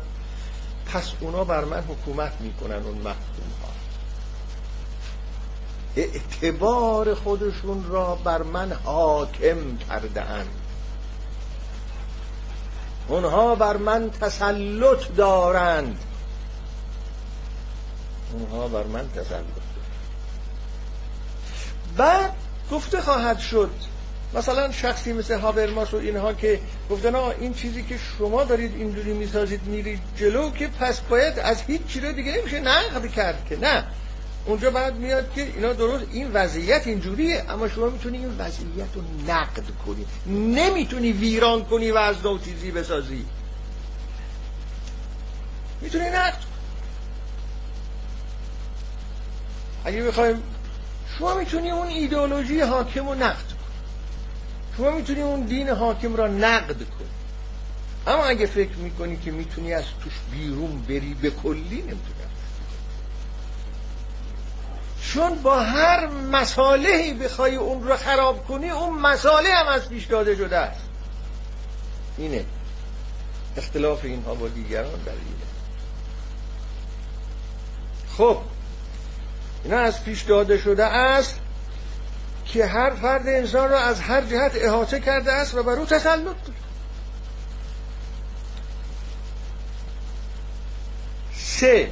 پس اونا بر من حکومت میکنن، اون محکومها اعتبار خودشون را بر من حاکم کرده‌اند. اونها بر من تسلط دارند. بعد گفته خواهد شد مثلا شخصی مثل هابرماس و اینها که گفتن این چیزی که شما دارید اینجوری میسازید میرید جلو، که پس باید از هیچ چیز دیگه نمیشه نقد کرد، که نه، اونجا بعد میاد که اینا درست این وضعیت اینجوریه، اما شما میتونی این وضعیت رو نقد کنی، نمیتونی ویران کنی و از نو چیزی بسازی، میتونی نقد کنی. اگه بخوایم شما میتونی اون ایدئولوژی حاکم رو نقد کنی، شما میتونی اون دین حاکم را نقد کنی، اما اگه فکر میکنی که میتونی از توش بیرون بری به کلی نمیتونی، چون با هر مصالحی بخوای اون رو خراب کنی اون مصالح هم از پیش داده شده است. اینه اختلاف اینها با دیگران در اینه. خب اینا از پیش داده شده است که هر فرد انسان را از هر جهت احاطه کرده است و بر او تسلط داره. سه،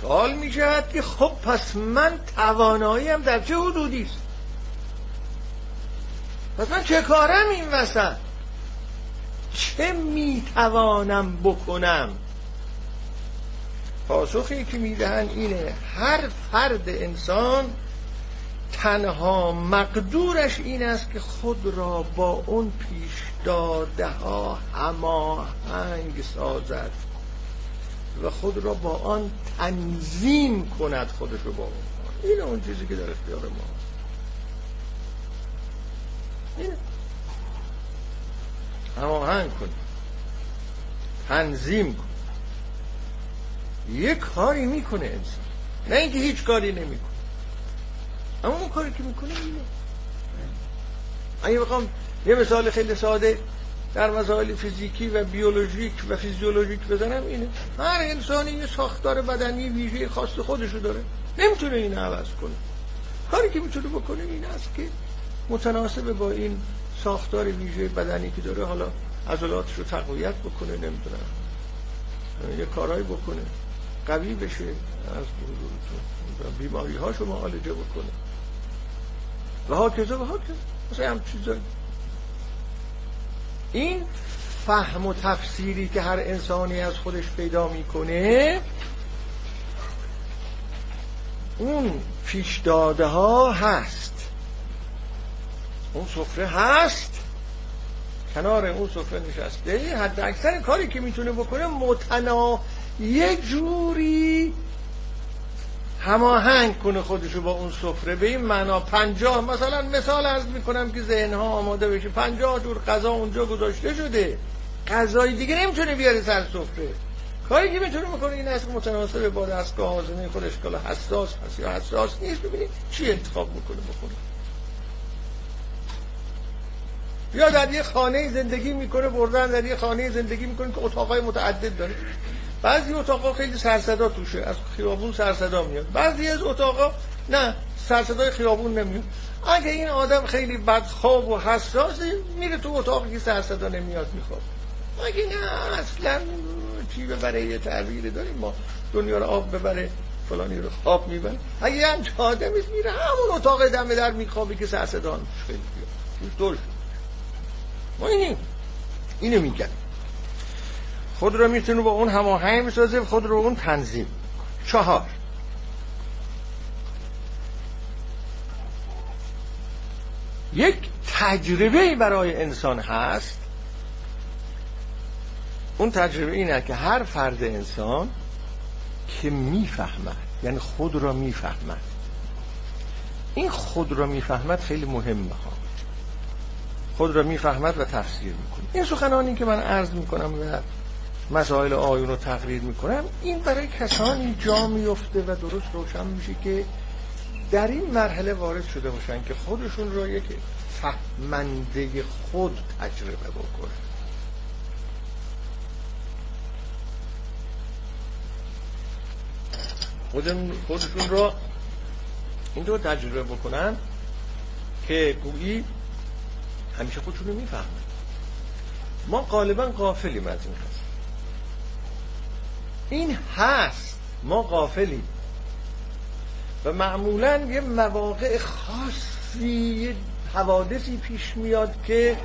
سوال می شود که خب پس من تواناییم در چه حدودی است؟ پس من چه کارم این وسط؟ چه می توانم بکنم؟ پاسخی که می دهن اینه: هر فرد انسان تنها مقدورش این است که خود را با اون پیش داده ها هماهنگ سازد و خود را با آن تنظیم کند، خودش رو با آن. این اون چیزی که در اختیار ما اینه، هماهنگ کند، تنظیم کند. یک کاری میکنه انسان، نه اینکه هیچ کاری نمیکنه، اما اون کاری که میکنه اینه. اگه بخوام یه مثال خیلی ساده در مسائل فیزیکی و بیولوژیک و فیزیولوژیک بزنم اینه: هر انسانی یه ساختار بدنی ویژه خاص خودشو داره، نمیتونه اینو عوض کنه. کاری که میتونه بکنه این است که متناسب با این ساختار ویژه بدنی که داره حالا عضلاتشو تقویت بکنه، نمیتونه یه کارایی بکنه، قوی بشه، از بیماری‌هاشو معالجه بکنه و هاکذا و هاکذا. مثلا هم چیزایی. این فهم و تفسیری که هر انسانی از خودش پیدا میکنه، اون پیش داده ها هست، اون سفره هست، کنار اون سفره نشسته. حد اکثر کاری که میتونه بکنه یه جوری هماهنگ کنه خودشو با اون سفره. به این معنا 50 مثلا مثال عرض میکنم که ذهنها آماده بشه، 50 جور غذا اونجا گذاشته شده، غذای دیگه نمیتونه بیاره سر سفره. کاری که میتونه بکنه این است که متناسب با دستگاه هاضمه خودش، کلا حساس هست یا حساس نیست، ببینید چی انتخاب میکنه بخوره. یا در یه خانه زندگی میکنه، بردن در یه خانه زندگی میکنه که اتاقای متعدد داره. بعضی اتاقا خیلی سرصدا توشه، از خیابون سرصدا میاد. بعضی از اتاقا نه، سرصدای خیابون نمیاد. اگه این آدم خیلی بدخواب و حساسه، میره تو اتاقی که سرصدا نمیاد میخواد. اگه نه اصلا چی برای یه تعبیر داریم، ما دنیا رو آب ببره، فلانی رو خواب میبره. اگه هم آدم میره همون اتاق دم در میخوابه که سرصدا خیلی بیاد. ما اینو میگن خود را میتونه با اون هماهنگ میسازه، خود را اون تنظیم. 4، یک تجربه برای انسان هست. اون تجربه اینه که هر فرد انسان که میفهمد، یعنی خود را میفهمد. این خود را میفهمد خیلی مهمه ها. خود را میفهمد و تفسیر میکنه. این سخنانی که من عرض میکنم و مسائل آیون رو تقریر میکنم، این برای کسانی جا میفته و درست روشن میشه که در این مرحله وارد شده باشن که خودشون رو یک فهمنده خود تجربه بکنه. خودشون رو اینطور تجربه بکنن که گویی همیشه خودشون رو میفهمن. ما غالبا غافلیم از این قضیه. این هست، ما غافلیم و معمولاً یه مواقع خاصی، یه حوادثی پیش میاد که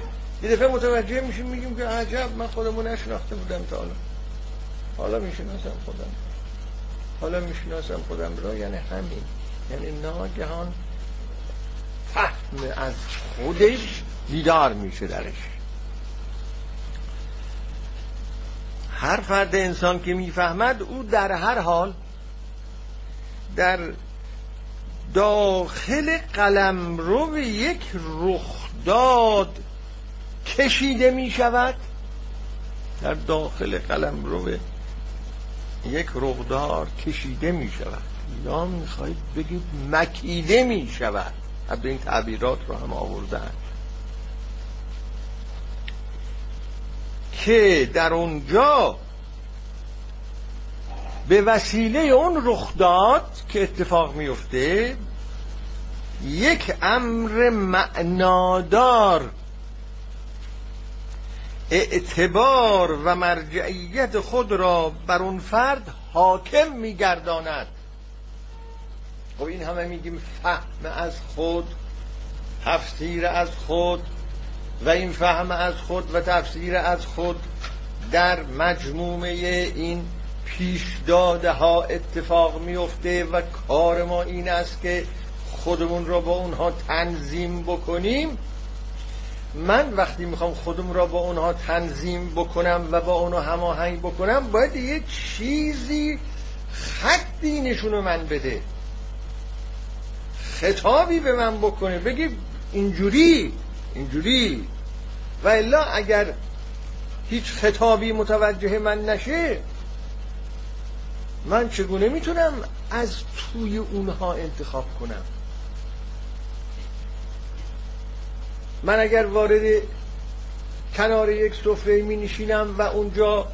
یه دفعه متوجه میشیم، میگیم که عجب، من خودمو نشناخته بودم تا حالا میشناسم خودم، حالا میشناسم خودم را. یعنی همین، یعنی ناگهان فهم از خودش بیدار میشه درش. هر فرد انسان که میفهمد، او در هر حال، در داخل قلمرو یک رخداد کشیده می شود، در داخل قلمرو یک رخدار کشیده می شود، یا می خواهید بگید مکیده می شود. حتی این تعبیرات رو هم آوردن که در اونجا به وسیله اون رخداد که اتفاق میفته یک امر معنادار اعتبار و مرجعیت خود را بر اون فرد حاکم میگرداند. خب این همه میگیم فهم از خود، تفسیر از خود، و این فهم از خود و تفسیر از خود در مجموعه این پیشداده ها اتفاق میفته و کار ما این است که خودمون را با اونها تنظیم بکنیم. من وقتی میخوام خودم را با اونها تنظیم بکنم و با اونها هماهنگ بکنم، باید یه چیزی، خطی نشونو من بده، خطابی به من بکنه، بگی اینجوری، و الا اگر هیچ خطابی متوجه من نشه، من چگونه میتونم از توی اونها انتخاب کنم؟ من اگر وارد کنار یک سفره می نشینم و اونجا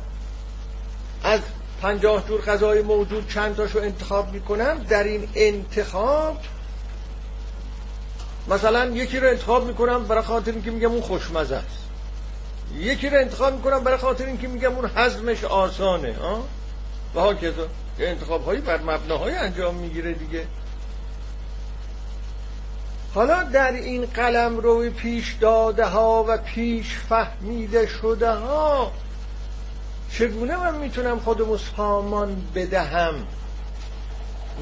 از 50 جور غذای موجود چند تاشو انتخاب می کنم، در این انتخاب مثلا یکی رو انتخاب می کنم برای خاطر اینکه میگم اون خوشمزه است، یکی رو انتخاب می کنم برای خاطر اینکه میگم اون هضمش آسانه و ها که انتخاب هایی بر مبناهای انجام میگیره دیگه. حالا در این قلمرو پیش داده ها و پیش فهمیده شده ها چگونه من میتونم خودمو سامان بدهم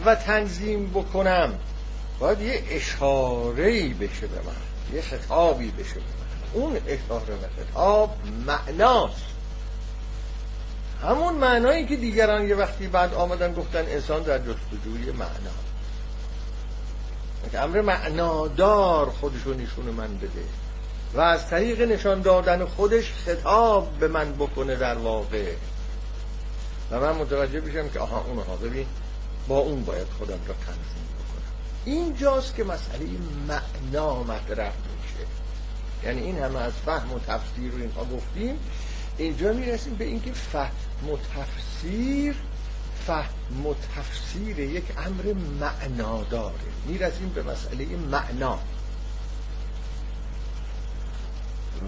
و تنظیم بکنم؟ باید یه اشاره‌ای بشه به من، یه خطابی بشه به من. اون اشاره و خطاب معناست، همون معنایی که دیگران یه وقتی بعد آمدن گفتن انسان در جستجوی معنا، که امر معنادار خودشو نشون من بده و از طریق نشان دادن خودش خطاب به من بکنه در واقع، و من متوجه بشم که آها اونها، ببین با اون باید خودم را تنظیم بکنم. اینجاست که مسئله معنا مطرح میشه. یعنی این همه از فهم و تفسیر رو اینها گفتیم، اینجا میرسیم به اینکه فهم و تفسیر یک امر معناداره. میرسیم به مسئله معنا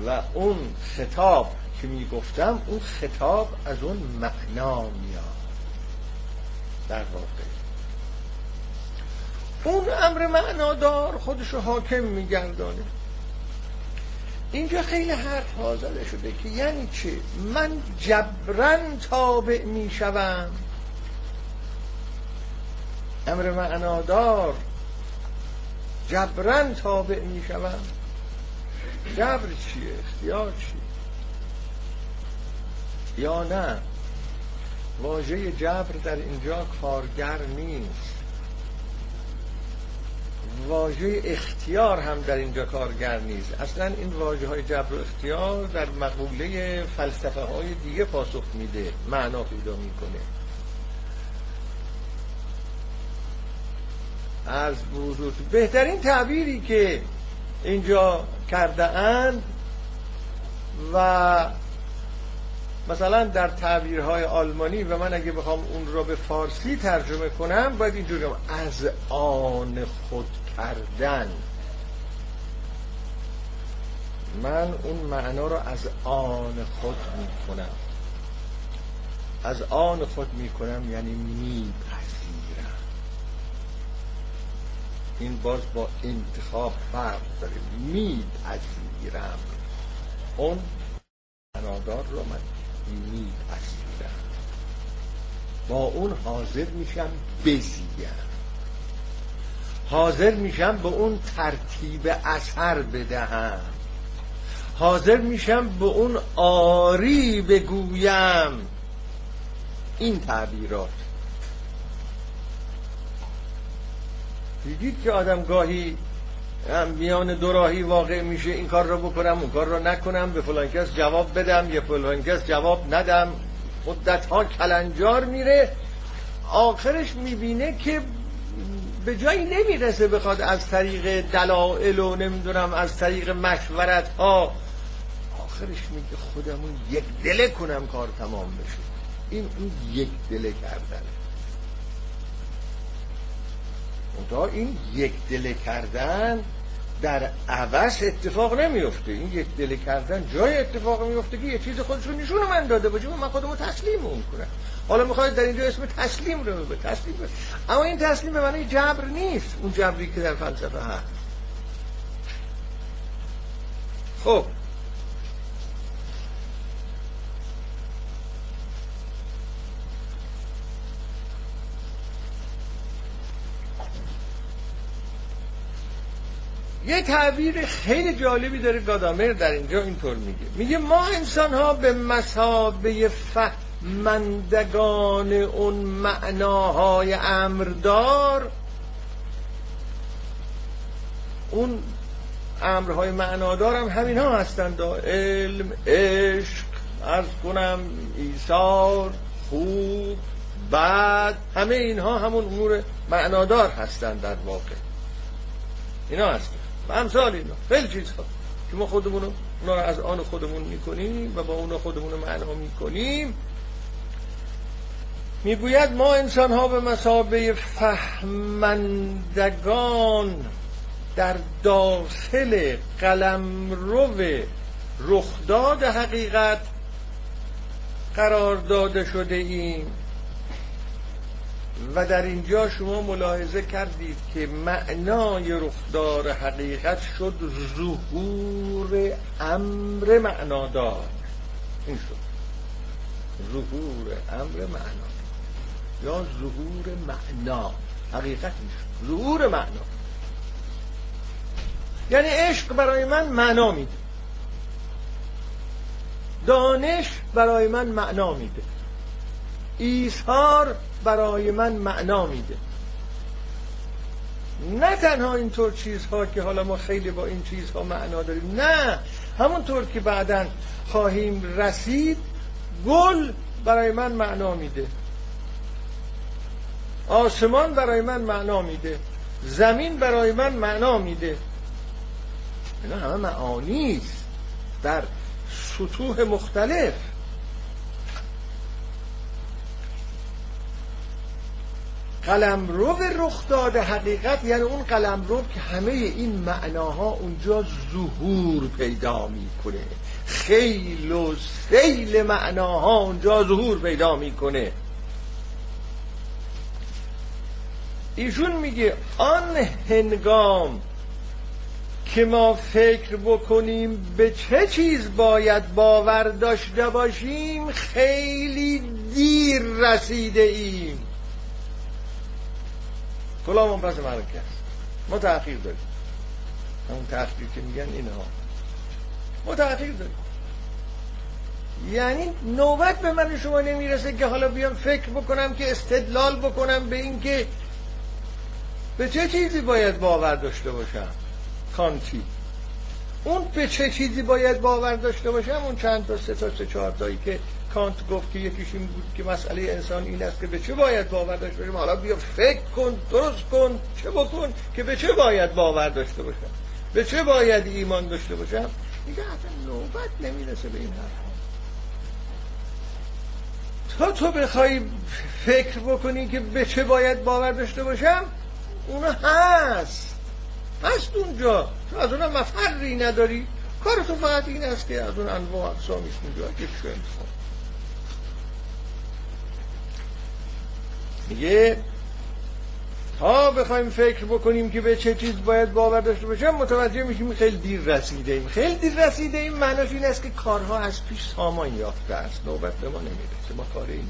و اون خطاب که میگفتم، اون خطاب از اون معنا میاد در واقع. اون امر معنادار خودشو حاکم میگردانه. اینجا خیلی حرف ها زده شده که یعنی چه؟ من جبرن تابع میشوم امر معنادار، جبرن تابع می شوم. جبر چیه؟ اختیار چیه؟ یا نه، واژه جبر در اینجا کارگر نیست، واژه اختیار هم در اینجا کارگر نیست. اصلا این واژه های جبر و اختیار در مقوله فلسفه های دیگه پاسخ میده، معنا پیدا میکنه. از بزرگ بهترین تعبیری که اینجا کرده اند و مثلا در تعبیرهای آلمانی و من اگه بخوام اون را به فارسی ترجمه کنم باید اینجوری بگم: از آن خود کردن. من اون معنا را از آن خود میکنم. از آن خود میکنم یعنی میپذیرم. این باز با انتخاب فرق داره. میپذیرم، اون معنادار رو من میپذیرم، با اون حاضر میشم بزیم، حاضر میشم به اون ترتیب اثر بدهم، حاضر میشم به اون آری بگویم. این تعبیرات دیدید که آدم گاهی هم میان دوراهی واقع میشه، این کار رو بکنم اون کار رو نکنم، به فلان کس جواب بدم یا فلان کس جواب ندم، مدت ها کلنجار میره، آخرش میبینه که به جایی نمیرسه بخواد از طریق دلائل و نمیدونم از طریق مشورت ها، آخرش میگه خودمون یک دله کنم کار تمام بشه. این یک دله کردن، منتها این یک دله کردن در عوض اتفاق نمیفته، این یک دله کردن جای اتفاق میفته که یه چیز خودشون نشون من داده باشه، من خودمو تسلیم اون کنم. حالا میخواید در اینجا اسم تسلیم رو به تسلیم بره. اما این تسلیم به معنی جبر نیست، اون جبری که در فلسفه هست. خب یه تعبیر خیلی جالبی داره گادامر در اینجا، اینطور میگه ما انسان ها به مثابه فهمندگان اون معناهای امردار، اون امرهای معنادار هم همین ها هستند، علم، عشق، عرض کنم ایثار، خوب، بد، همه اینها همون امور معنادار هستند در واقع، اینا هستند و امثال اینا، خیلی چیزها که ما خودمونو اونا رو از آن خودمون میکنیم و با اونا خودمونو معنا میکنیم. میگوید ما انسان ها به مثابه فهمندگان در داخل قلمرو رخداد حقیقت قرار داده شده ایم. و در اینجا شما ملاحظه کردید که معنای رخدار حقیقت شد ظهور امر معنادار، این شد ظهور امر معنادار یا ظهور معنا، حقیقت میشه ظهور معنا. یعنی عشق برای من معنا میده، دانش برای من معنا میده، ایثار برای من معنا میده. نه تنها اینطور چیزها که حالا ما خیلی با این چیزها معنا داریم، نه، همونطور که بعداً خواهیم رسید، گل برای من معنا میده، آسمان برای من معنا میده، زمین برای من معنا میده. اینا همه معانی است در سطوح مختلف. قلمرو رخداد حقیقت یعنی اون قلمرو که همه این معناها اونجا ظهور پیدا میکنه، خیل و سیل معناها اونجا ظهور پیدا میکنه. ایشون میگه آن هنگام که ما فکر بکنیم به چه چیز باید باور داشته باشیم خیلی دیر رسیده ایم، کلامون پس مرکز، ما تأخیر داریم. همون تأخیر که میگن اینها، ما تأخیر داریم. یعنی نوبت به من شما نمیرسه که حالا بیام فکر بکنم که استدلال بکنم به این که به چه چیزی باید باور داشته باشم. کانتی اون به چه چیزی باید باور داشته باشم، اون چند تا سه چهار تایی که کانت گفت که یکیش این بود که مسئله انسان این است که به چه باید باور داشته باشم. حالا بیا فکر کن، درست کن، چه بکن که به چه باید باور داشته باشم، به چه باید ایمان داشته باشم. دیگه اصلا نوبت نمیرسه به این حرفا. تو بخوای فکر بکنی که به چه باید باور داشته باشم، اون هست اونجا، تو از اونها مفری نداری، کار تو فقط این است که از اون انواع اقسامی اونجا که شو انتخاب. میگه تا بخوایم فکر بکنیم که به چه چیز باید باور داشته باشیم متوجه میشیم خیلی دیر رسیده ایم. خیلی دیر رسیده ایم معناش این است که کارها از پیش سامان یافته است، نوبت به ما نمیرسه، ما کاری نیست.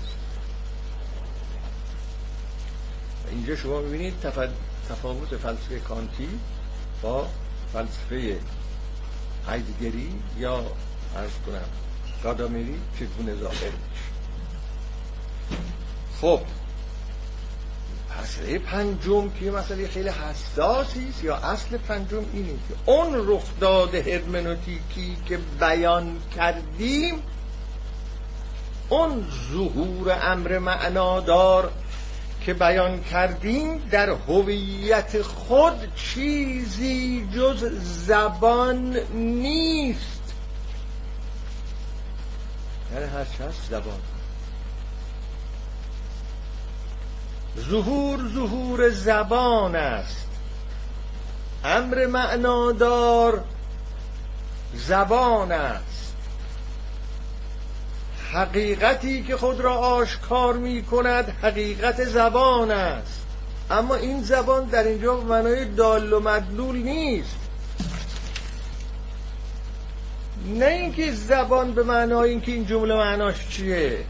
اینجا شما میبینید تفاوت فلسفه کانتی با فلسفه هایدگری یا عرض کنم گادامری چگونه ظاهر میشه. خب پس مسئله پنجم که مسئله خیلی حساسی است، یا اصل پنجم اینه که اون رخداد هرمنوتیکی که بیان کردیم، اون ظهور امر معنادار که بیان کردیم، در هویت خود چیزی جز زبان نیست. یعنی هرچی هست زبان. ظهور زبان است، امر معنادار زبان است. حقیقتی که خود را آشکار می کند حقیقت زبان است، اما این زبان در اینجا به معنای دال و مدلول نیست. نه اینکه زبان به معنای اینکه این جمله معناش چیه،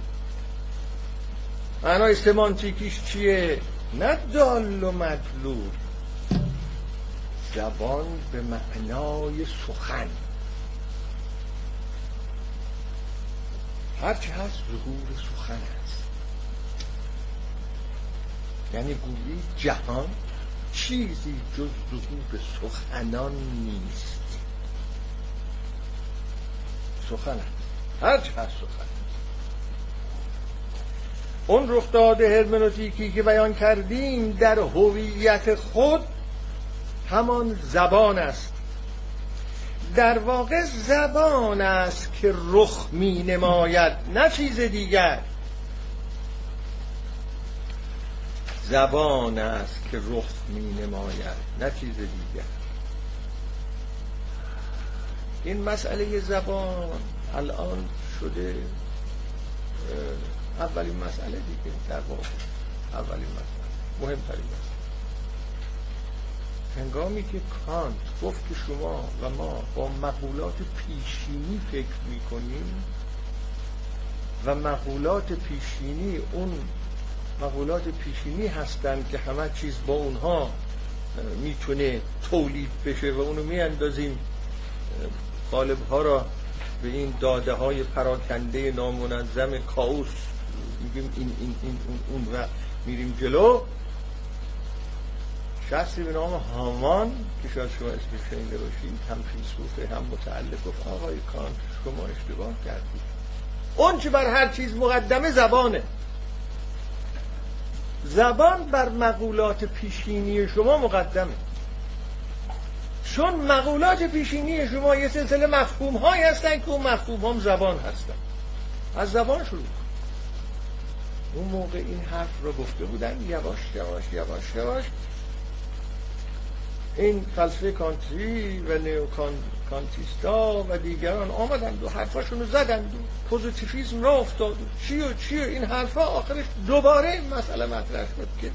معنای سمانتیکیش چیه، نه دال و مدلول. زبان به معنای سخن، هرچی هست ظهور سخن است. یعنی گویی جهان چیزی جز ظهور سخنان نیست، سخن است، هرچی هست سخن. اون رخداد هرمنوتیکی که بیان کردیم در هویت خود همان زبان است. در واقع زبان است که رخ می نماید، نه چیز دیگر. زبان است که رخ می نماید، نه چیز دیگر. این مسئله زبان الان شده اولین مسئله دیگه، در واقع اولین مسئله، مهمترین مسئله. هنگامی که کانت گفت که شما و ما با مقولات پیشینی فکر میکنیم و مقولات پیشینی اون مقولات پیشینی هستند که همه چیز با اونها میتونه تولید بشه و اونو میاندازیم قالبها را به این داده های پراکنده نامنظم کائوس، میگیم این اون و میریم جلو. شخصی به نام هامان که شاید شما اسمش شنیده باشید، هم فیلسوفه هم متعلق، گفت آقای کانت شما اشتباه کردید، اون چه بر هر چیز مقدمه زبانه. زبان بر مقولات پیشینی شما مقدمه، چون مقولات پیشینی شما یه سلسله مفهوم های هستن که اون مفهوم هم زبان هستن. از زبان شروع. اون موقع این حرف رو گفته بودن، یواش یواش یواش یواش این فلسفه کانتی و نیوکانتیستا و دیگران آمدند و حرفاشون رو زدند و پوزیتیفیسم را افتاد و چی و این حرفا. آخرش دوباره مسئله مطرح شد که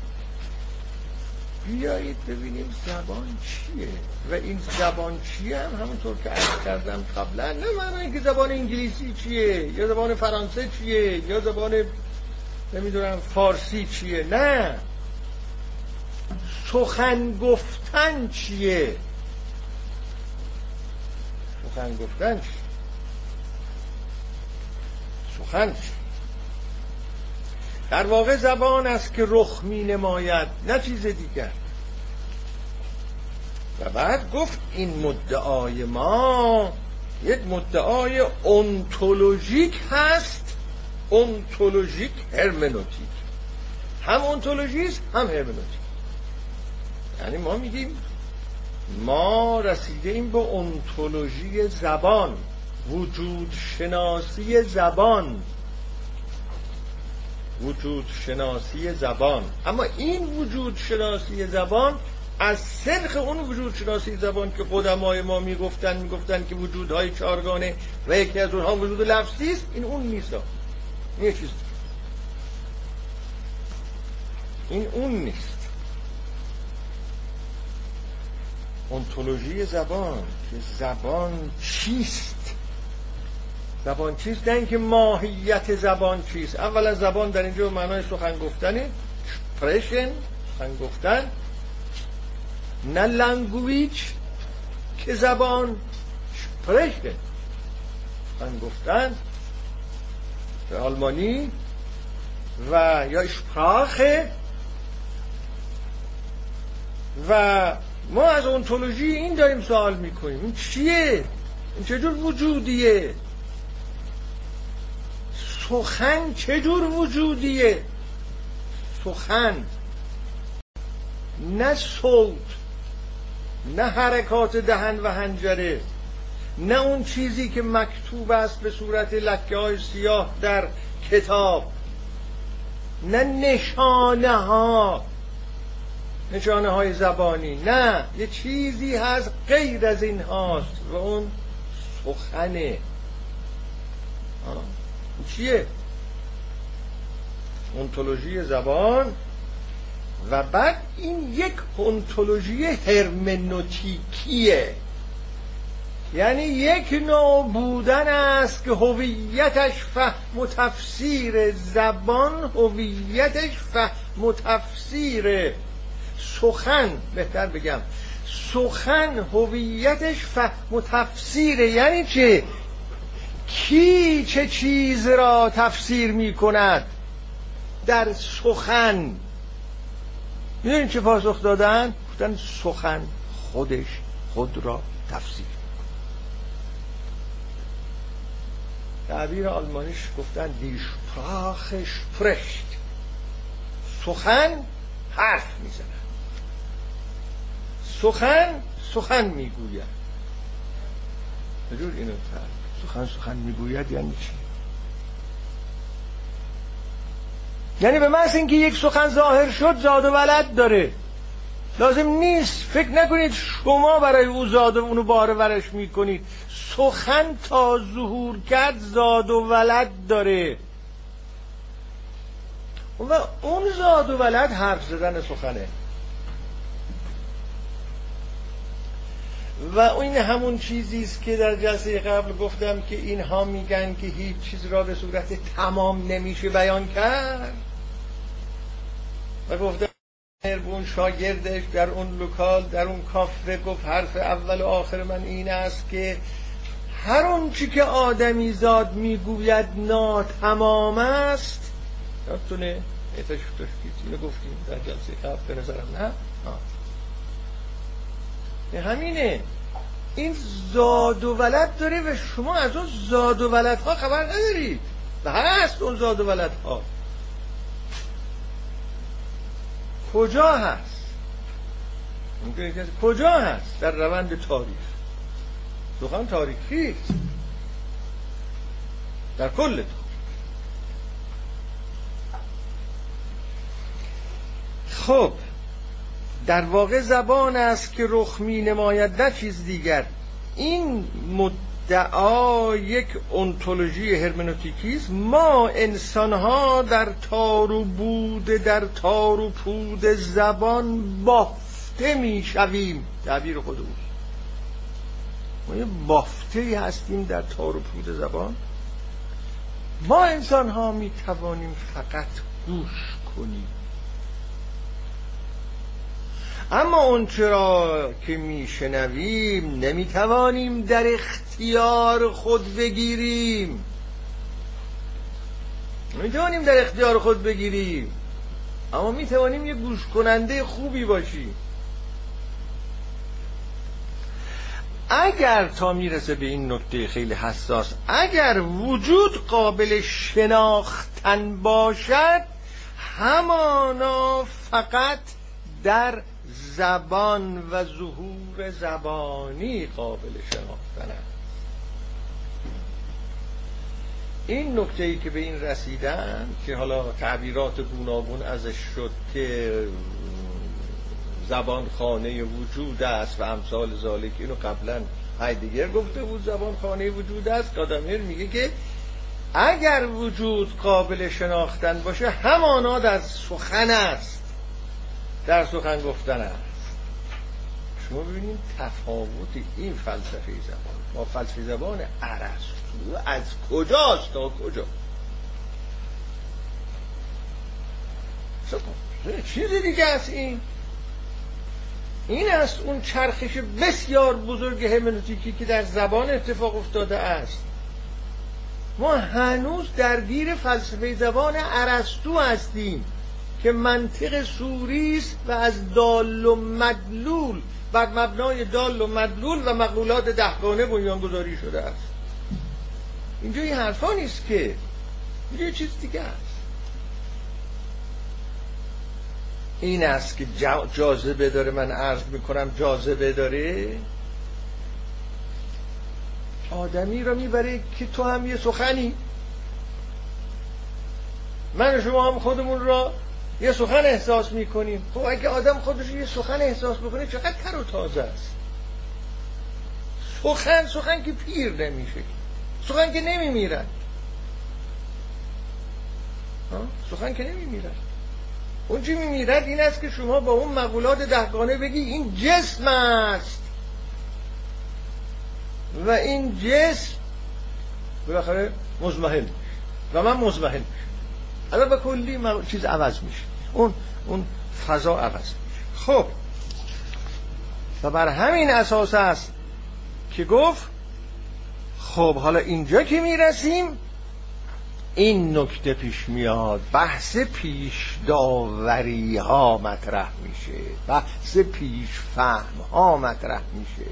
بیایید ببینیم زبان چیه. و این زبان چیه هم همونطور که عرض کردم قبلا نه معنی که زبان انگلیسی چیه یا زبان فرانسه چیه یا زبان نمیدونم فارسی چیه، نه، سخن گفتن چیه. سخن گفتن چیه؟ سخن چیه؟ در واقع زبان است که رخ می نماید، نه چیز دیگر. و بعد گفت این مدعای ما یک مدعای انتولوژیک هست، انتولوژیک هرمنوتیک، هم انتولوژیست هم هرمنوتیک. یعنی ما میگیم ما رسیده ایم به انتولوژی زبان، وجود شناسی زبان، وجود شناسی زبان. اما این وجود شناسی زبان از سرخ اون وجود شناسی زبان که قدمای ما میگفتن که وجودهای چارگانه و یکی از اونها وجود لفظی است، این اون نیست، این چیز، این اون نیست. انتولوژی زبان که زبان چیست، زبان چیست، نه اینکه ماهیت زبان چیست. اولا زبان در اینجا به معنای سخن گفتنه، پرشن، سخن گفتن، نه لنگویج که زبان پرشن، سخن گفتن به آلمانی و یا اشپراخه و ما از انتولوژی این داریم سوال میکنیم، این چیه؟ این چجور وجودیه؟ سخن چجور وجودیه؟ سخن نه صوت، نه حرکات دهن و حنجره، نه اون چیزی که مکتوب است به صورت لکه‌های سیاه در کتاب، نه نشانه ها، نشانه های زبانی، نه، یه چیزی هست غیر از این هاست و اون سخنه. چیه؟ انتولوژی زبان. و بعد این یک انتولوژی هرمنوتیکیه، یعنی یک نوع بودن است که هویتش فهم و تفسیر زبان، هویتش فهم و تفسیر سخن، بهتر بگم سخن هویتش فهم و تفسیر. یعنی چه؟ کی چه چیز را تفسیر می کند در سخن؟ میدونید چه پاسخ دادن؟ گفتن سخن خودش خود را تفسیر. تعبیر آلمانیش گفتن دی شپراخ شپرشت، سخن حرف میزنن، سخن میگوید. بجور اینو سخن میگوید یعنی چی؟ یعنی به محض اینکه یک سخن ظاهر شد زاد و ولد داره. لازم نیست فکر نکنید شما برای او زاد و اونو بارورش میکنید. سخن تا ظهور کرد زاد و ولد داره و اون زاد و ولد حرف زدن سخنه و این همون چیزی است که در جلسه قبل گفتم که اینها میگن که هیچ چیز را به صورت تمام نمیشه بیان کرد. و گفتم اون شاگردش در اون لوکال، در اون کافه، گفت حرف اول و آخر من این است که هر اون چی که آدمی زاد میگوید ناتمام است. یادتونه؟ اینو گفتیم در جلسه قبل به نظرم، نه؟ همینه، این زاد و ولد داره و شما از اون زاد و ولدها خبر ندارید و هست. اون زاد و ولدها کجا هست؟ کجا هست در روند تاریخ؟ سخن تاریخی در کل تاریخ. خب در واقع زبان است که رخ می نماید، نه چیز دیگر. این مدعا یک انتولوژی هرمنوتیکی است. ما انسانها در تار و بود، در تار و پود زبان بافته می شویم. تعبیر خود اوست، ما یه بافته‌ای هستیم در تار و پود زبان. ما انسانها می توانیم فقط گوش کنیم، اما اون چرا که میشنویم نمیتوانیم در اختیار خود بگیریم. اما میتوانیم یه گوش کننده خوبی باشیم اگر تا میرسه به این نکته خیلی حساس، اگر وجود قابل شناختن باشد همانا فقط در زبان و ظهور زبانی قابل شناختن است. این نکته‌ای که به این رسیدن که حالا تعبیرات گوناگون ازش شد که زبان خانه وجود است و امثال ذالک، اینو قبلا هایدگر گفته بود، زبان خانه وجود است. گادامر میگه که اگر وجود قابل شناختن باشه همانا در سخن است، در سخن گفتن است. شما ببینید تفاوت این فلسفه زبان با فلسفه زبان ارسطو از کجاست تا کجا. چیزی دیگه است. این است اون چرخش بسیار بزرگ هرمنوتیکی که در زبان اتفاق افتاده است. ما هنوز درگیر فلسفه زبان ارسطو هستیم که منطق سوری است و از دال و مدلول بر مبنای دال و مدلول و مقولات دهگانه بنیانگذاری شده است. اینجا این حرفا نیست که، اینجا چیز دیگه است. این است که جاذبه داره. من عرض میکنم جاذبه داره، آدمی را میبره که تو هم یه سخنی، من و شما هم خودمون را یه سخن احساس میکنیم. خب اگه آدم خودش یه سخن احساس بکنه چقدر تر و تازه است. سخن که پیر نمیشه، سخن که نمیمیرن، سخن که نمیمیرن. اون چی میمیرد این است که شما با اون مقولات دهگانه بگی این جسم است و این جسم بالاخره مزمحل و من مزمحل، الان به کلی چیز عوض میشه، اون فضا عوض میشه. خب و بر همین اساس است که گفت خب حالا اینجا که میرسیم این نکته پیش میاد، بحث پیش داوری ها مطرح میشه، بحث پیش فهم ها مطرح میشه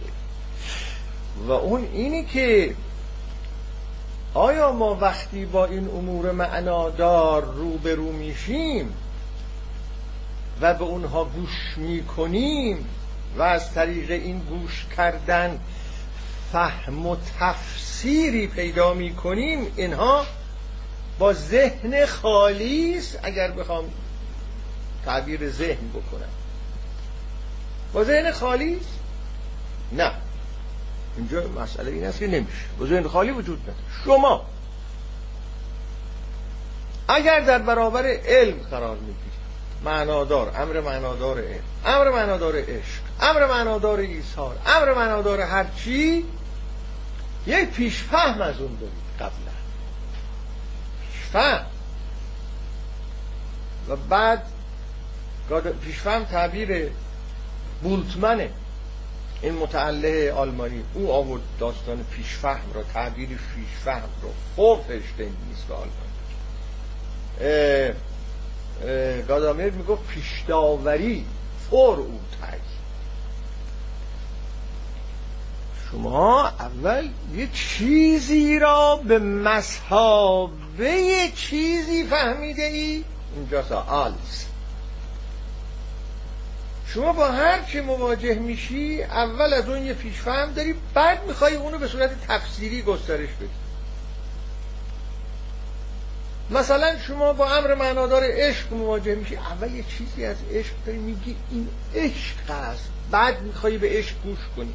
و اون اینی که آیا ما وقتی با این امور معنادار روبرو میشیم و به اونها گوش میکنیم و از طریق این گوش کردن فهم و تفسیری پیدا میکنیم، اینها با ذهن خالی است، اگر بخوام تعبیر ذهن بکنم با ذهن خالی است؟ نه، اینجا مسئله این است که نمیشه با ذهن خالی وجود نداره. شما اگر در برابر علم قرار میگیرید، معنادار، امر معنادار علم، امر معنادار عشق، امر معنادار ایثار، امر معنادار هر چی، یک پیش فهم از اون دارید قبلا، فهم و بعد پیشفهم تعبیر بولتمنه، این متعلق آلمانی، او آورد داستان پیشفهم را، تعبیر پیشفهم را، خوب هشتین نیست آلمانی. گادامر میگفت پیشداوری فور او تک، شما اول یه چیزی را به مسحابه یه چیزی فهمیده ای، اینجا سآلز. شما با هر چی مواجه میشی اول از اون یه پیشفهم داری، بعد میخوای اونو به صورت تفسیری گسترش بدی. مثلا شما با امر معنادار عشق مواجه میشی، اول یه چیزی از عشق داری میگی این عشق است، بعد میخوای به عشق گوش کنی.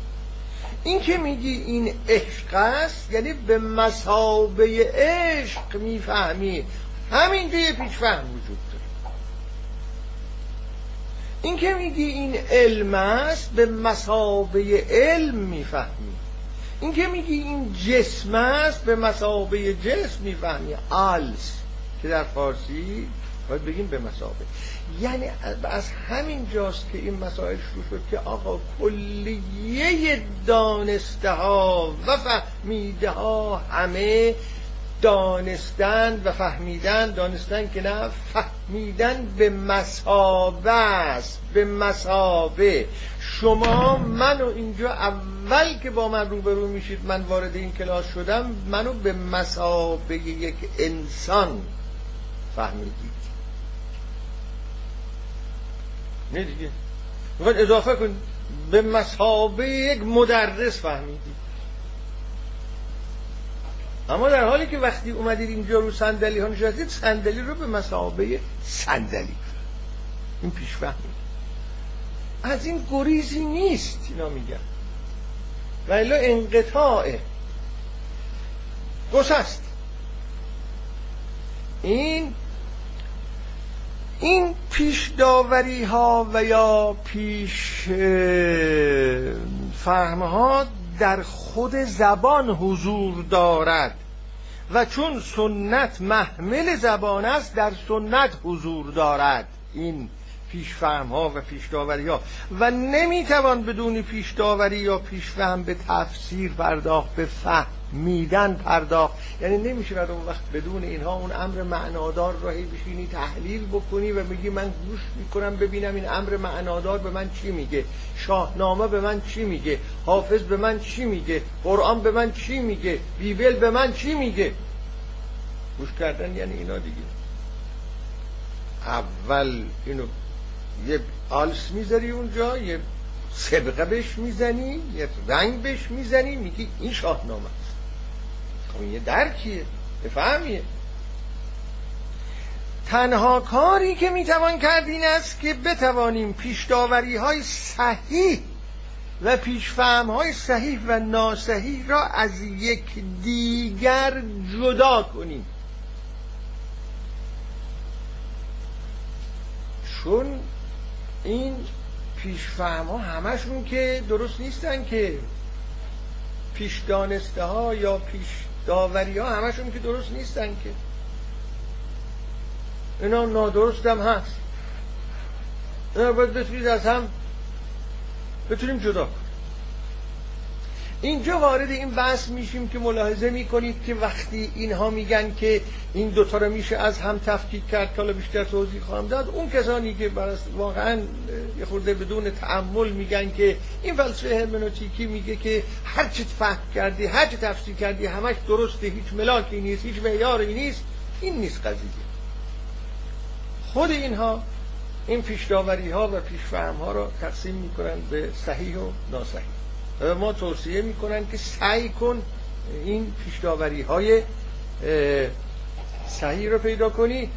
این که میگی این عشق است یعنی به مثابه عشق میفهمی، همینجا یه پیش فهم وجود داره. این که میگی این علم است به مثابه علم میفهمی، این که میگی این جسم است به مثابه جسم میفهمی، آلس که در فارسی باید بگیم به مثابه. یعنی از همین جاست که این مسائل شروع شد که آقا کلیه دانسته ها و فهمیده ها همه دانستن و فهمیدن، دانستن که نه، فهمیدن به مثابه است، به مثابه. شما منو اینجا اول که با من روبرو میشید، من وارد این کلاس شدم، منو به مثابه یک انسان فهمیدید، نه دیگه. میخواد اضافه کن به مثابه یک مدرس فهمیدید، اما در حالی که وقتی اومدید اینجا رو صندلی ها نشستید، صندلی رو به مثابه صندلی. این پیش فهمید، از این گریزی نیست اینا میگن، ولی انقطاعه گسست. این پیش داوری ها و یا پیش فهم ها در خود زبان حضور دارد و چون سنت محمل زبان است در سنت حضور دارد این پیشفهم‌ها و پیش‌داوری‌ها، و نمیتوان بدون پیش‌داوری یا پیشفهم به تفسیر پرداخت، به فهمیدن پرداخت. یعنی نمیشه بعد اون وقت بدون اینها اون امر معنادار رو بشینی تحلیل بکنی و بگی من گوش میکنم ببینم این امر معنادار به من چی میگه، شاهنامه به من چی میگه، حافظ به من چی میگه، قرآن به من چی میگه، بیبل به من چی میگه. گوش کردن یعنی اینا دیگه. اول اینو یه آلس میذاری اونجا، یه سبقه بهش میزنی، یه رنگ بهش میزنی، میگی این شاهنامه است. خب این یه درکیه، یه فهمیه. تنها کاری که میتوان کرد این است که بتوانیم پیشداوری های صحیح و پیشفهم های صحیح و ناصحیح را از یک دیگر جدا کنیم، چون این پیشفهم ها همشون که درست نیستن، که پیش دانسته ها یا پیش داوری ها همشون که درست نیستن، که اینا نادرست هم هست، اینا باید بتونید از هم بتونیم جدا کنیم. اینجا وارد این بحث میشیم که ملاحظه میکنید که وقتی اینها میگن که این دوتا رو میشه از هم تفکیک کرد، که حالا بیشتر توضیح خواهم داد، اون کسانی که واقعا یه خورده بدون تأمل میگن که این فلسفه هرمنوتیکی میگه که هر چی فهم کردی، هر چی تفسیر کردی، همش درسته، هیچ ملاکی نیست، هیچ معیاری نیست، این نیست قضیه. خود اینها این پیشداوری ها و پیشفهم ها را تقسیم میکنن به صحیح و ناصحیح. ما توصیه میکنن که سعی کن این پیشداوری های صحیح رو پیدا کنی،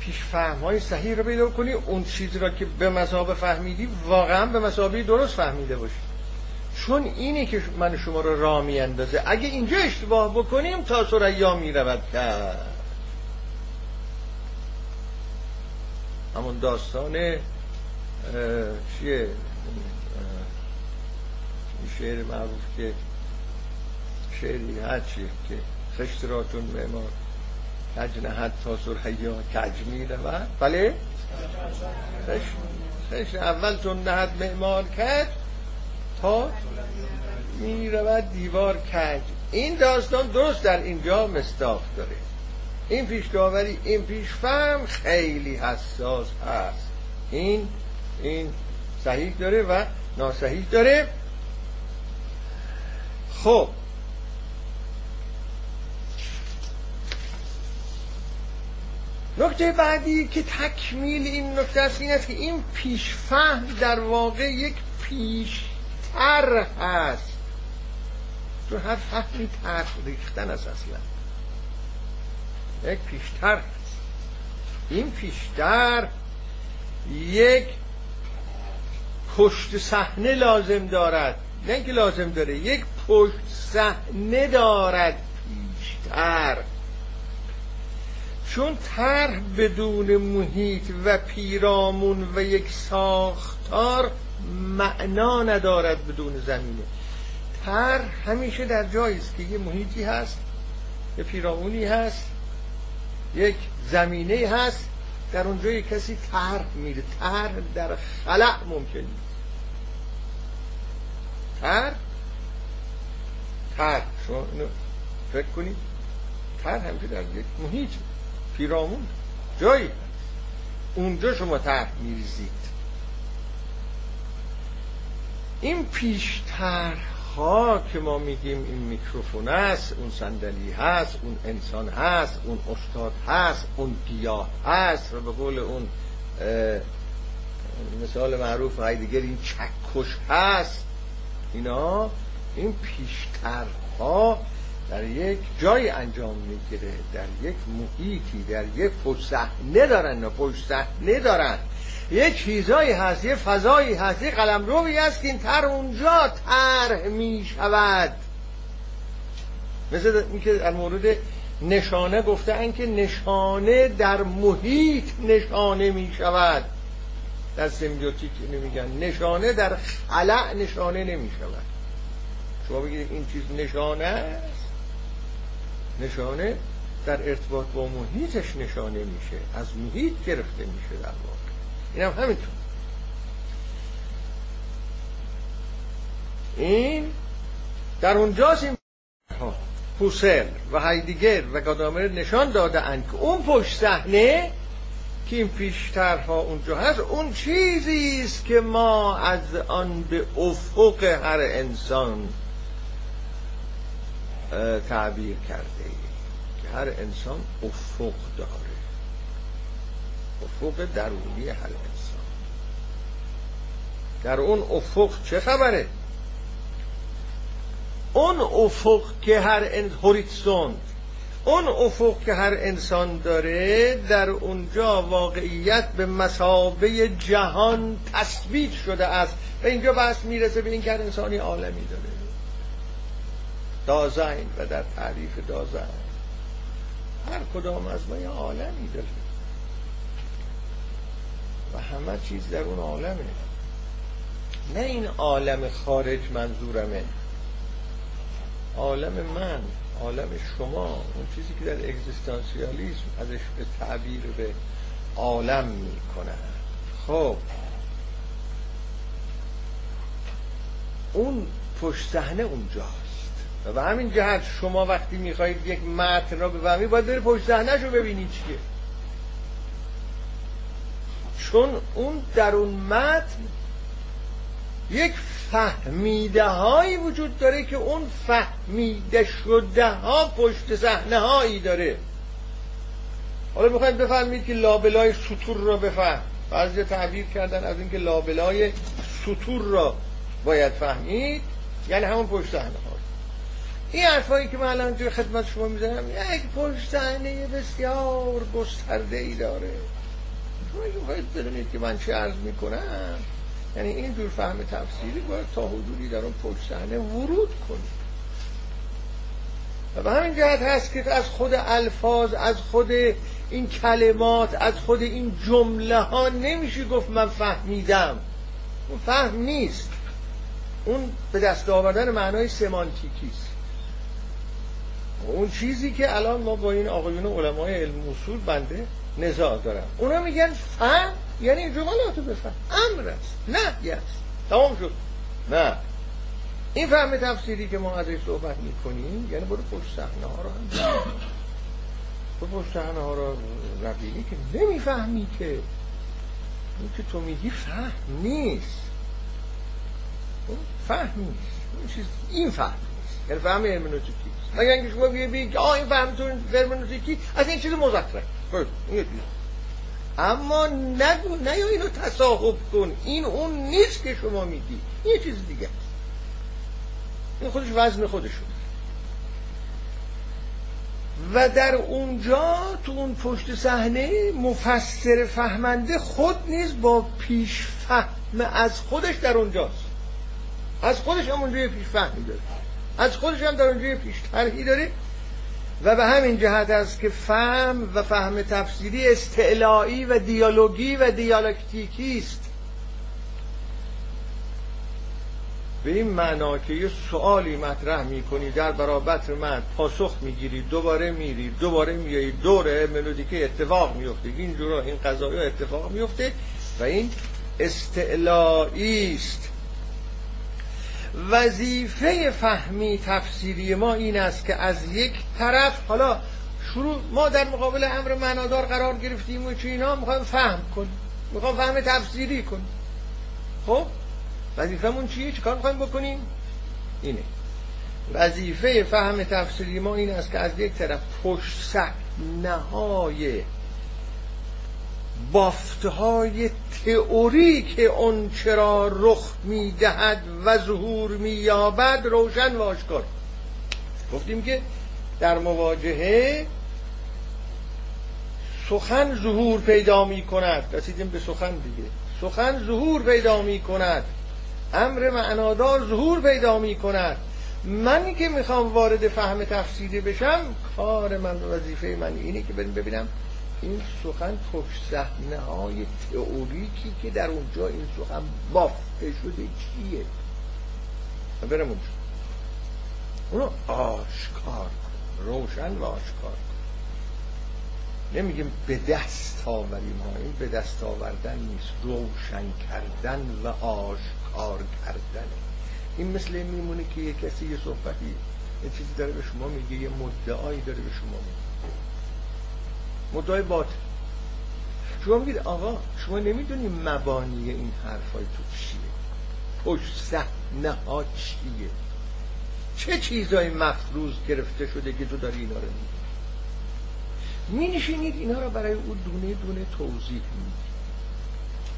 پیشفهم های صحیح رو پیدا کنی، اون چیزی را که به مثابه فهمیدی واقعا به مثابه درست فهمیده باشی، چون اینه که من شما رو راه میاندازه. اگه اینجا اشتباه بکنیم تا ثریا میرود کرد. همون داستان چیه شعر معروف که شعری هرچیه که خشتراتون معمار تجنهد تا سرحیا کج می رود، بله خشت اول تون نهد معمار کج تا می رود دیوار کج. این داستان درست در اینجا مصداق داره. این پیشداوری، این پیشفهم خیلی حساس هست، این صحیح داره و ناصحیح داره. خب نکته بعدی که تکمیل این نکته است این است که این پیشفهم در واقع یک پیشتر هست، تو هر فهمی ترریختن است، اصلا یک پیشتر هست. این پیشتر یک پشت صحنه لازم دارد، نه اینکه لازم داره، یک پشت صحنه دارد پیشتر، چون طرح بدون محیط و پیرامون و یک ساختار معنا ندارد بدون زمینه. طرح همیشه در جایی است که یه محیطی هست، یه پیرامونی هست، یک زمینه هست، در اونجا یک کسی طرح میره. طرح در خلأ ممکن نیست. طرح شما اینو فکر کنید، طرح همچه در یک محیط پیرامون جایی اونجا شما طرح میریزید. این پیشترها که ما میگیم این میکروفون هست، اون صندلی هست، اون انسان هست، اون استاد هست، اون گیاه هست، و به قول اون مثال معروف هایدگر این چکش هست، اینا این پیشترها در یک جای انجام میگیره، در یک محیطی، در یک پشت صحنه دارن، پشت صحنه دارن، یه چیزایی هست، یه فضایی هست، یه قلمرویی هست که این طرح اونجا طرح میشود. مثل اینکه در مورد نشانه گفتن که نشانه در محیط نشانه میشود، در سمیوتیک نمیگن، نشانه در خلأ نشانه نمیشود. شما بگید این چیز نشانه است، نشانه در ارتباط با محیطش نشانه میشه، از محیط گرفته میشه در واقع. این هم همینطور. این در اونجاست. این هوسرل و هایدگر و گادامر نشان داده اند که اون پشت صحنه که این پیشترها اونجا هست، اون چیزی است که ما از آن به افق هر انسان تعبیر کرده ایم، که هر انسان افق داره، افق درونی هر انسان. در اون افق چه خبره؟ اون افق که هر هوریزون، اون افق که هر انسان داره، در اونجا واقعیت به مثابه جهان تثبیت شده است و اینجا بحث میرسه به این که هر انسانی عالمی داره. دازین و در تعریف دازین هر کدام از ما یه عالمی داره و همه چیز در اون عالمه، نه این عالم خارج منظورمه، عالم من، عالم شما، اون چیزی که در اگزیستانسیالیسم ازش به تعبیر به عالم میکنه. خب اون پشت صحنه اونجاست و به همین جهت شما وقتی میخواید یک متن را بفهمید باید برید پشت صحنه‌شو ببینید چیه، چون اون در اون متن یک فهمیده هایی وجود داره که اون فهمیده شده ها پشت صحنه هایی داره. حالا میخواید بفهمید که لابلای سطور را بفهم، بعضی تعبیر کردن از این که لابلای سطور را باید فهمید، یعنی همون پشت صحنه ها. این حرفایی که من الان توی خدمت شما میزنم یک پشت صحنه بسیار گسترده ای داره. شما میخواید بدونید که من چه عرض میکنم، یعنی این جور فهم تفسیری باید تا حدودی در اون پشت صحنه ورود کنید و به همین جهت هست که از خود الفاظ، از خود این کلمات، از خود این جمله ها نمیشه گفت من فهمیدم. اون فهم نیست، اون به دست آوردن معنای سمانتیکیست. اون چیزی که الان ما با این آقایون علمای علم اصول بنده نزاع دارم، اونا میگن فهم یعنی جملاتو بفهم، امر است، نهی است، تمام شد. نه، این فهم تفسیری که ما ازش صحبت میکنیم یعنی برو پشت صحنه ها رو هم برو پشت صحنه ها رو ربیلی که نمیفهمی، که این که تو میگی فهم نیست، فهم نیست، این فهم نیست، یعنی فهم هرمنوتیکی است. مگر اینکه شما بگید این فهمتون هرمنوتیکی از این چیز مذکره، اما نگو، نه یا اینو تصاحب کن، این اون نیست که شما میگی، یه چیز دیگه است. این خودش وزن خودشه و در اونجا تو اون پشت صحنه مفسر فهمنده خود نیز با پیش فهم از خودش در اونجاست، از خودش هم اونجا پیش فهمی داره، از خودش هم در اونجا پیش طرحی داره و به همین جهت است که فهم و فهم تفسیری استعلاعی و دیالوگی و دیالکتیکی است. به این معنا که یه سوالی مطرح میکنی، در برابر من پاسخ میگیری، دوباره میری، دوباره میایی، دوره ملودیکه اتفاق میفته، اینجورا این قضایی اتفاق میفته و این استعلاعی است. وظیفه فهمی تفسیری ما این است که از یک طرف حالا شروع ما در مقابل امر معنادار قرار گرفتیم و چه اینا میخوایم فهم کنیم، میخوایم فهم تفسیری کنیم. خب وظیفمون چیه؟ چیکار میخوایم بکنیم؟ اینه وظیفه فهم تفسیری ما این است که از یک طرف پشت صحنه‌های بافتهای تئوری که اون چرا رخ میدهد و ظهور مییابد روشن و آشکار. گفتیم که در مواجهه سخن ظهور پیدا میکند، رسیدیم به سخن دیگه، سخن ظهور پیدا میکند، امر معنادار ظهور پیدا میکند. من که میخوام وارد فهم تفسیری بشم، کار من، وظیفه من اینه که ببینم این سخن پشت صحنه های تئوریکی که در اونجا این سخن بافته شده چیه و برم اونجا اونو آشکار کن، روشن و آشکار کن. نمیگیم به دست آوریم ها، این به دست آوردن نیست، روشن کردن و آشکار کردن. این مثل این میمونه که یه کسی یه صحبتی یه چیزی داره به شما میگه، یه مدعایی داره به شما میگه، مدعای باطل. شما میگید آقا شما نمیدونی مبانی این حرفای تو چیه، پشت صحنه ها چیه، چه چیزای مفروض گرفته شده که تو داری اینا رو میگی. مینشینید اینا رو برای او دونه دونه توضیح میدید.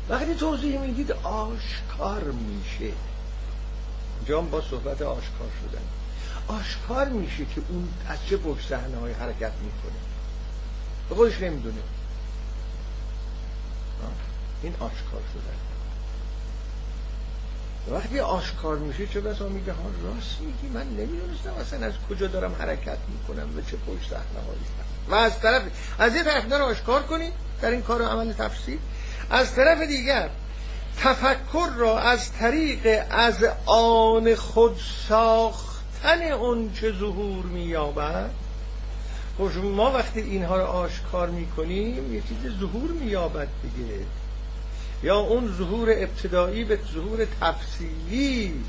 وقتی توضیح میدید آشکار میشه. اینجا با صحبت آشکار شدن، آشکار میشه که اون از چه پشت صحنه های حرکت میکنه، به خودش نمیدونه. این آشکار شدن. وقتی آشکار میشه چه بسا میگه ها راست میگی، من نمیدونستم اصلا از کجا دارم حرکت میکنم و چه پشت صحنه هایی هست. و از طرف از یه طرف داره آشکار کنی در این کار و عمل تفسیر، از طرف دیگر تفکر را از طریق از آن خود ساختن اون چه ظهور میابد. خب ما وقتی اینها رو آشکار میکنیم یه چیز ظهور میابد دیگه، یا اون ظهور ابتدایی به ظهور تفصیلی،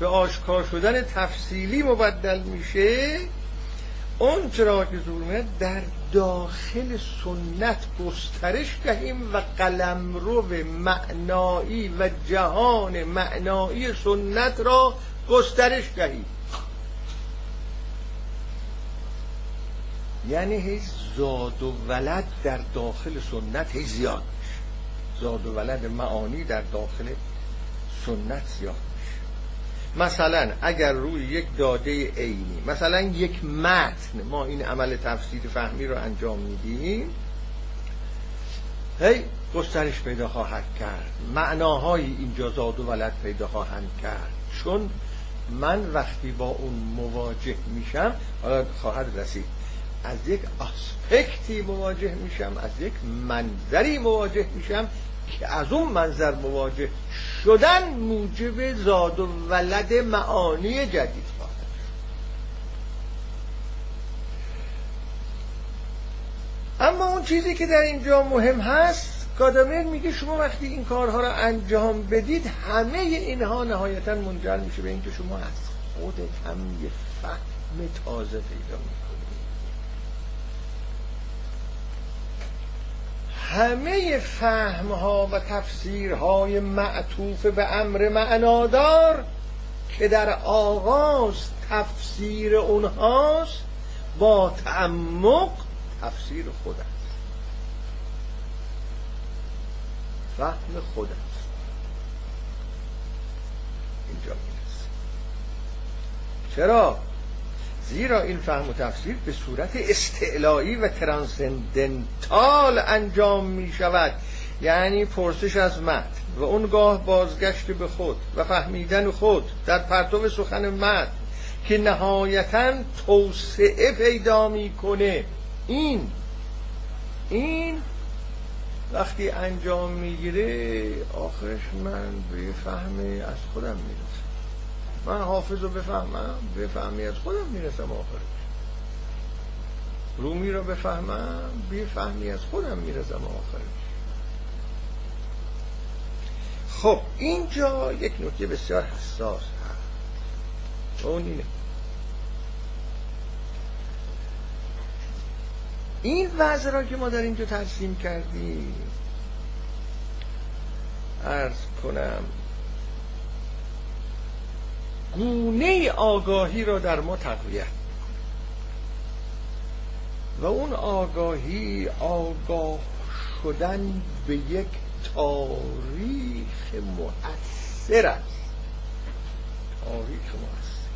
به آشکار شدن تفصیلی مبدل میشه. اون چرا که ظهور میاد در داخل سنت گسترش دهیم و قلمرو معنایی و جهان معنایی سنت را گسترش دهیم. یعنی هیچ زاد و ولد در داخل سنت هیچ زیاد، زاد و ولد معانی در داخل سنت زیاد. مثلا اگر روی یک داده عینی، مثلا یک متن، ما این عمل تفسیر فهمی رو انجام میدیم، هی گسترش پیدا خواهد کرد، معناهای اینجا زاد و ولد پیدا خواهند کرد، چون من وقتی با اون مواجه میشم حالا خواهد رسید، از یک آسپکتی مواجه میشم، از یک منظری مواجه میشم که از اون منظر مواجه شدن موجب زاد و ولد معانی جدید خواهد شد. اما اون چیزی که در اینجا مهم هست، گادامر میگه شما وقتی این کارها را انجام بدید همه اینها نهایتا منجر میشه به اینکه شما از خودت هم یه فهم تازه پیدا میکنید. همه فهمها و تفسیرهای معطوف به امر معنادار که در آغاز تفسیر اونهاست، با تعمق تفسیر خود است، فهم خود است. اینجا میرسه. چرا؟ زیرا این فهم و تفسیر به صورت استعلایی و ترانسندنتال انجام می شود، یعنی پرسش از متن و اونگاه بازگشت به خود و فهمیدن خود در پرتو سخن متن که نهایتاً توسعه پیدا می کنه. این وقتی انجام می گیره آخرش من به فهم از خودم می رسم. من حافظ رو بفهمم، بفهمی از خودم میرسم آخرش. رومی رو بفهمم، بفهمی از خودم میرسم آخرش. خب اینجا یک نکته بسیار حساس هست، اون اینه این وضع را که ما در اینجا ترسیم کردیم عرض کنم گونه آگاهی را در ما تقویت میکنه و اون آگاهی آگاه شدن به یک تاریخ مؤثر است، تاریخ مؤثر.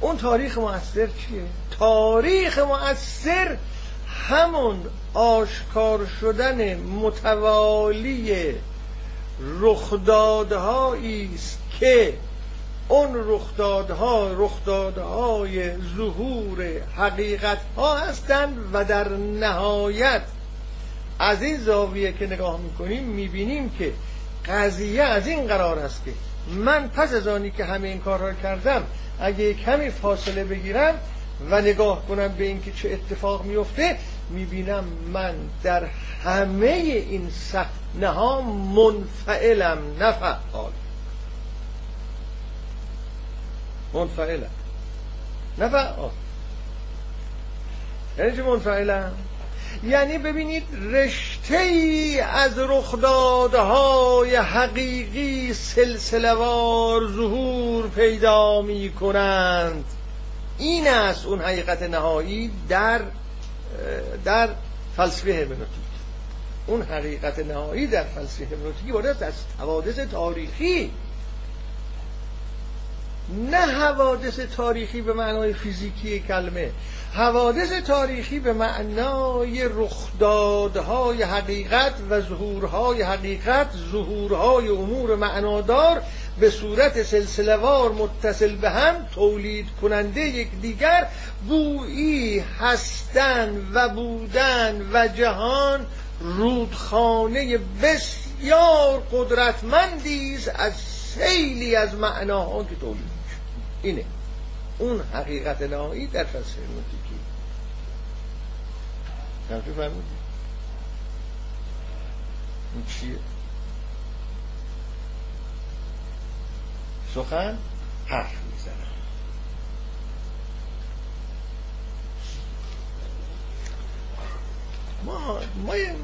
اون تاریخ مؤثر چیه؟ تاریخ مؤثر همون آشکار شدن متوالی رخدادهایی است که اون رخدادهای ظهور حقیقت ها هستند و در نهایت از این زاویه که نگاه میکنیم میبینیم که قضیه از این قرار است که من پس از آنی که همه این کار را کردم اگه کمی فاصله بگیرم و نگاه کنم به اینکه چه اتفاق میفته، میبینم من در همه این صحنه ها منفعلم نه فعال. منفعلم نه فعال یعنی چه منفعلم؟ یعنی ببینید رشته ای از رخدادهای حقیقی سلسله‌وار ظهور پیدا می کنند. این است اون حقیقت نهایی در فلسفه هرمنوتیک. اون حقیقت نهایی در فلسفه هرمنوتیک عبارت از حوادث تاریخی، نه حوادث تاریخی به معنای فیزیکی کلمه، حوادث تاریخی به معنای رخدادهای حقیقت و ظهورهای حقیقت، ظهورهای امور معنادار به صورت سلسله‌وار متصل به هم، تولید کننده یکدیگر، بویی هستن و بودن و جهان رودخانه بسیار قدرتمندی است از سیلی از معناها که تولید شد. اینه اون حقیقت نهایی در فلسفه هرمنوتیکی. همچون فرمودی این چیه؟ سخن حرف میزنه.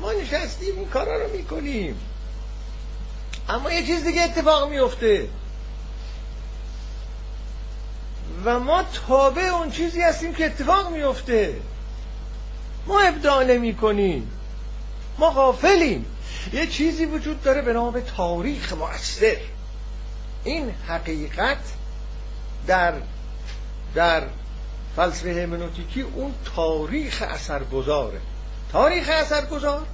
ما نشستیم این کارا رو میکنیم، اما یه چیز دیگه اتفاق میفته و ما تابع اون چیزی هستیم که اتفاق میفته. ما ابداع نمی کنیم، ما غافلیم. یه چیزی وجود داره به نام تاریخ مؤثر. این حقیقت در فلسفه هرمنوتیکی اون تاریخ اثرگذاره. تاریخ اثرگذار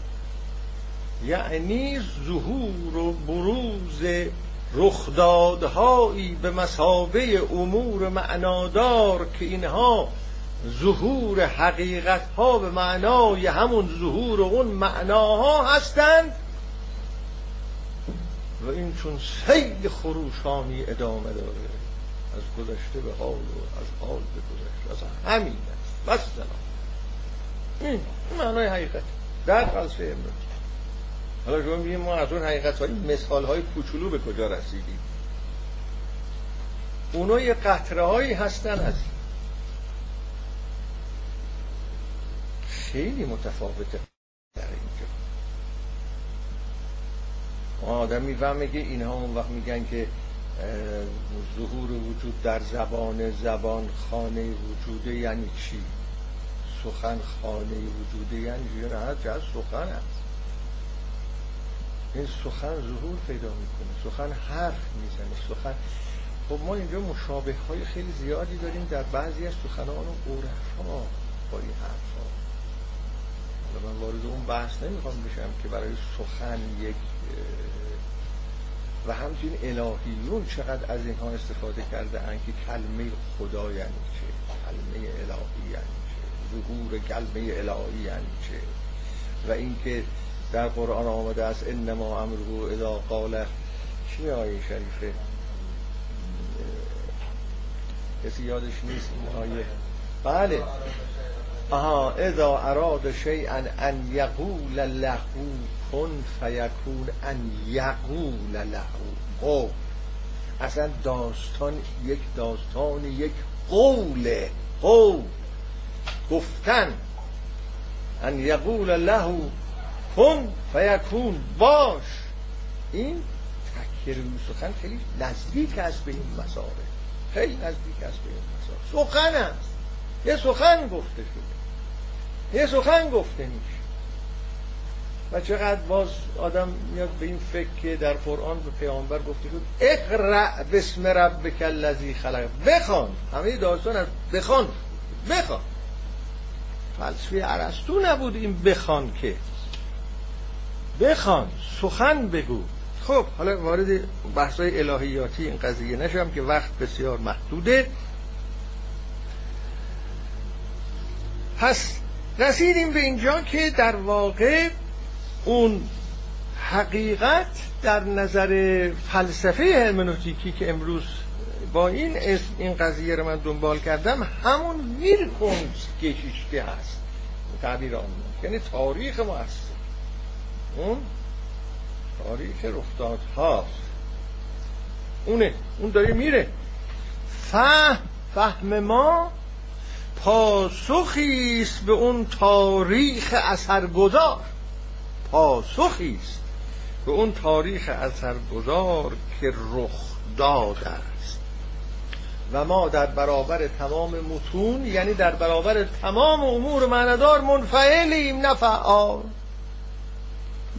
یعنی ظهور و بروز رخدادهایی به مثابه امور معنادار که اینها ظهور حقیقتها به معنای همون ظهور و اون معناها هستند و این چون سیل خروشانی ادامه داره، از گذشته به حال و از حال به گذشته. از همین است مثلا این معنای حقیقت در فلسفه هرمنوتیک. حالا شما میگیم ما از اون حقیقت هایی مثال های کوچولو به کجا رسیدیم؟ اونا یه قطره هایی هستن از خیلی متفاوته. در اینجا آدم میگه اینها اون وقت میگن که ظهور وجود در زبان خانه وجوده یعنی چی؟ سخن خانه وجوده یعنی چی؟ جز سخن هست. این سخن ظهور پیدا میکنه، سخن حرف میزنه، سخن. خب ما اینجا مشابه های خیلی زیادی داریم در بعضی از سخنان و عرفا با این حرفا. حالا من وارد اون بحث نمیخوام بشم که برای سخن یک و همچنین الهیون چقدر از اینها استفاده کرده ان که کلمه خدا یعنی چه، کلمه الهی یعنی چه، ظهور کلمه الهی یعنی چه، و اینکه در قرآن آمده است انما امره اذا قال. چی آیه شریفه؟ کسی یادش نیست این آیه؟ بله، آها، اذا اراد شیئا ان یقول له کن فیکون. ان یقول له قول، اصلا داستان یک داستان یک قوله، قول گفتن. ان یقول له کن فیکون، باش. این تکرار سخن خیلی نزدیک است به این مسائل، خیلی نزدیک است به این مسائل. سخن است، یه سخن گفته شده، یه سخن گفته میشه. و چقدر باز آدم میاد به این فکر که در قرآن به پیامبر گفته شد اقرأ بسم ربک الذی خلق، بخوان. همه داستان از بخوان. فلسفه ارسطو نبود این بخوان، که بخوان، سخن بگو. خب حالا وارد بحث‌های الهیاتی این قضیه نشم که وقت بسیار محدوده. پس رسیدیم به اینجا که در واقع اون حقیقت در نظر فلسفه هرمنوتیکی که امروز با این اسم این قضیه رو من دنبال کردم، همون ویرکونس کشیشته هست تعبیر آن، یعنی تاریخ ما هست، اون تاریخ رفتاد هاست، اونه، اون داره میره. فهم ما پاسخیست به اون تاریخ اثرگذار، پاسخیست به اون تاریخ اثرگذار که رخ داد است. و ما در برابر تمام متون، یعنی در برابر تمام امور معنادار، منفعلیم نه فعال.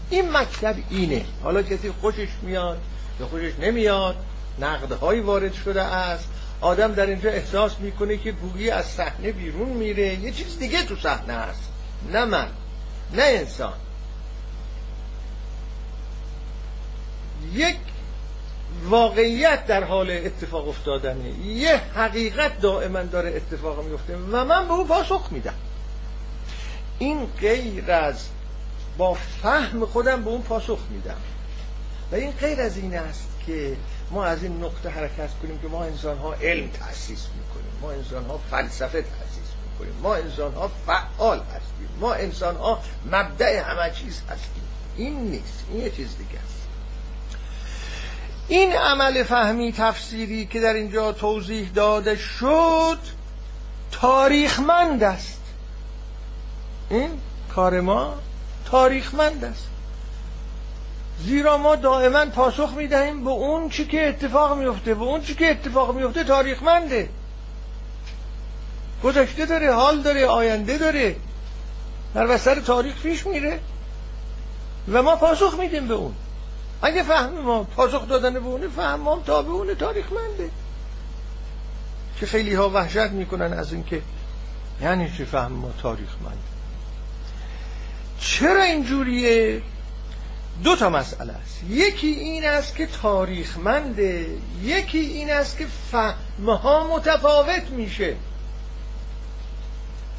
این مطلب اینه. حالا کسی خوشش میاد یا خوشش نمیاد، نقدهایی وارد شده است، آدم در اینجا احساس میکنه که گویی از صحنه بیرون میره، یه چیز دیگه تو صحنه است، نه من، نه انسان. یک واقعیت در حال اتفاق افتادنه، یه حقیقت دائما داره اتفاق میفته و من به اون پاسخ میدم. این غیر از با فهم خودم به اون پاسخ میدم و این غیر از این است که ما از این نقطه حرکت کنیم که ما انسان ها علم تأسیس میکنیم، ما انسان ها فلسفه تأسیس میکنیم، ما انسان ها فعال هستیم، ما انسان ها مبدأ همه چیز هستیم. این نیست، این یه چیز دیگه است. این عمل فهمی تفسیری که در اینجا توضیح داده شد تاریخمند است. این کار ما تاریخمند است، زیرا ما دائما پاسخ میدهیم به اون چی که اتفاق میفته، به اون چی که اتفاق میفته تاریخمنده، گذشته داره، حال داره، آینده داره، در بستر تاریخ پیش میره و ما پاسخ میدیم به اون. اگه فهم ما پاسخ دادن به اونه، فهم ما تابع اونه، تاریخمنده. که خیلی ها وحشت میکنن از این که یعنی چی فهم ما تاریخمنده. چرا اینجوریه؟ دو تا مسئله است، یکی این است که تاریخمنده، یکی این است که فهمها متفاوت میشه.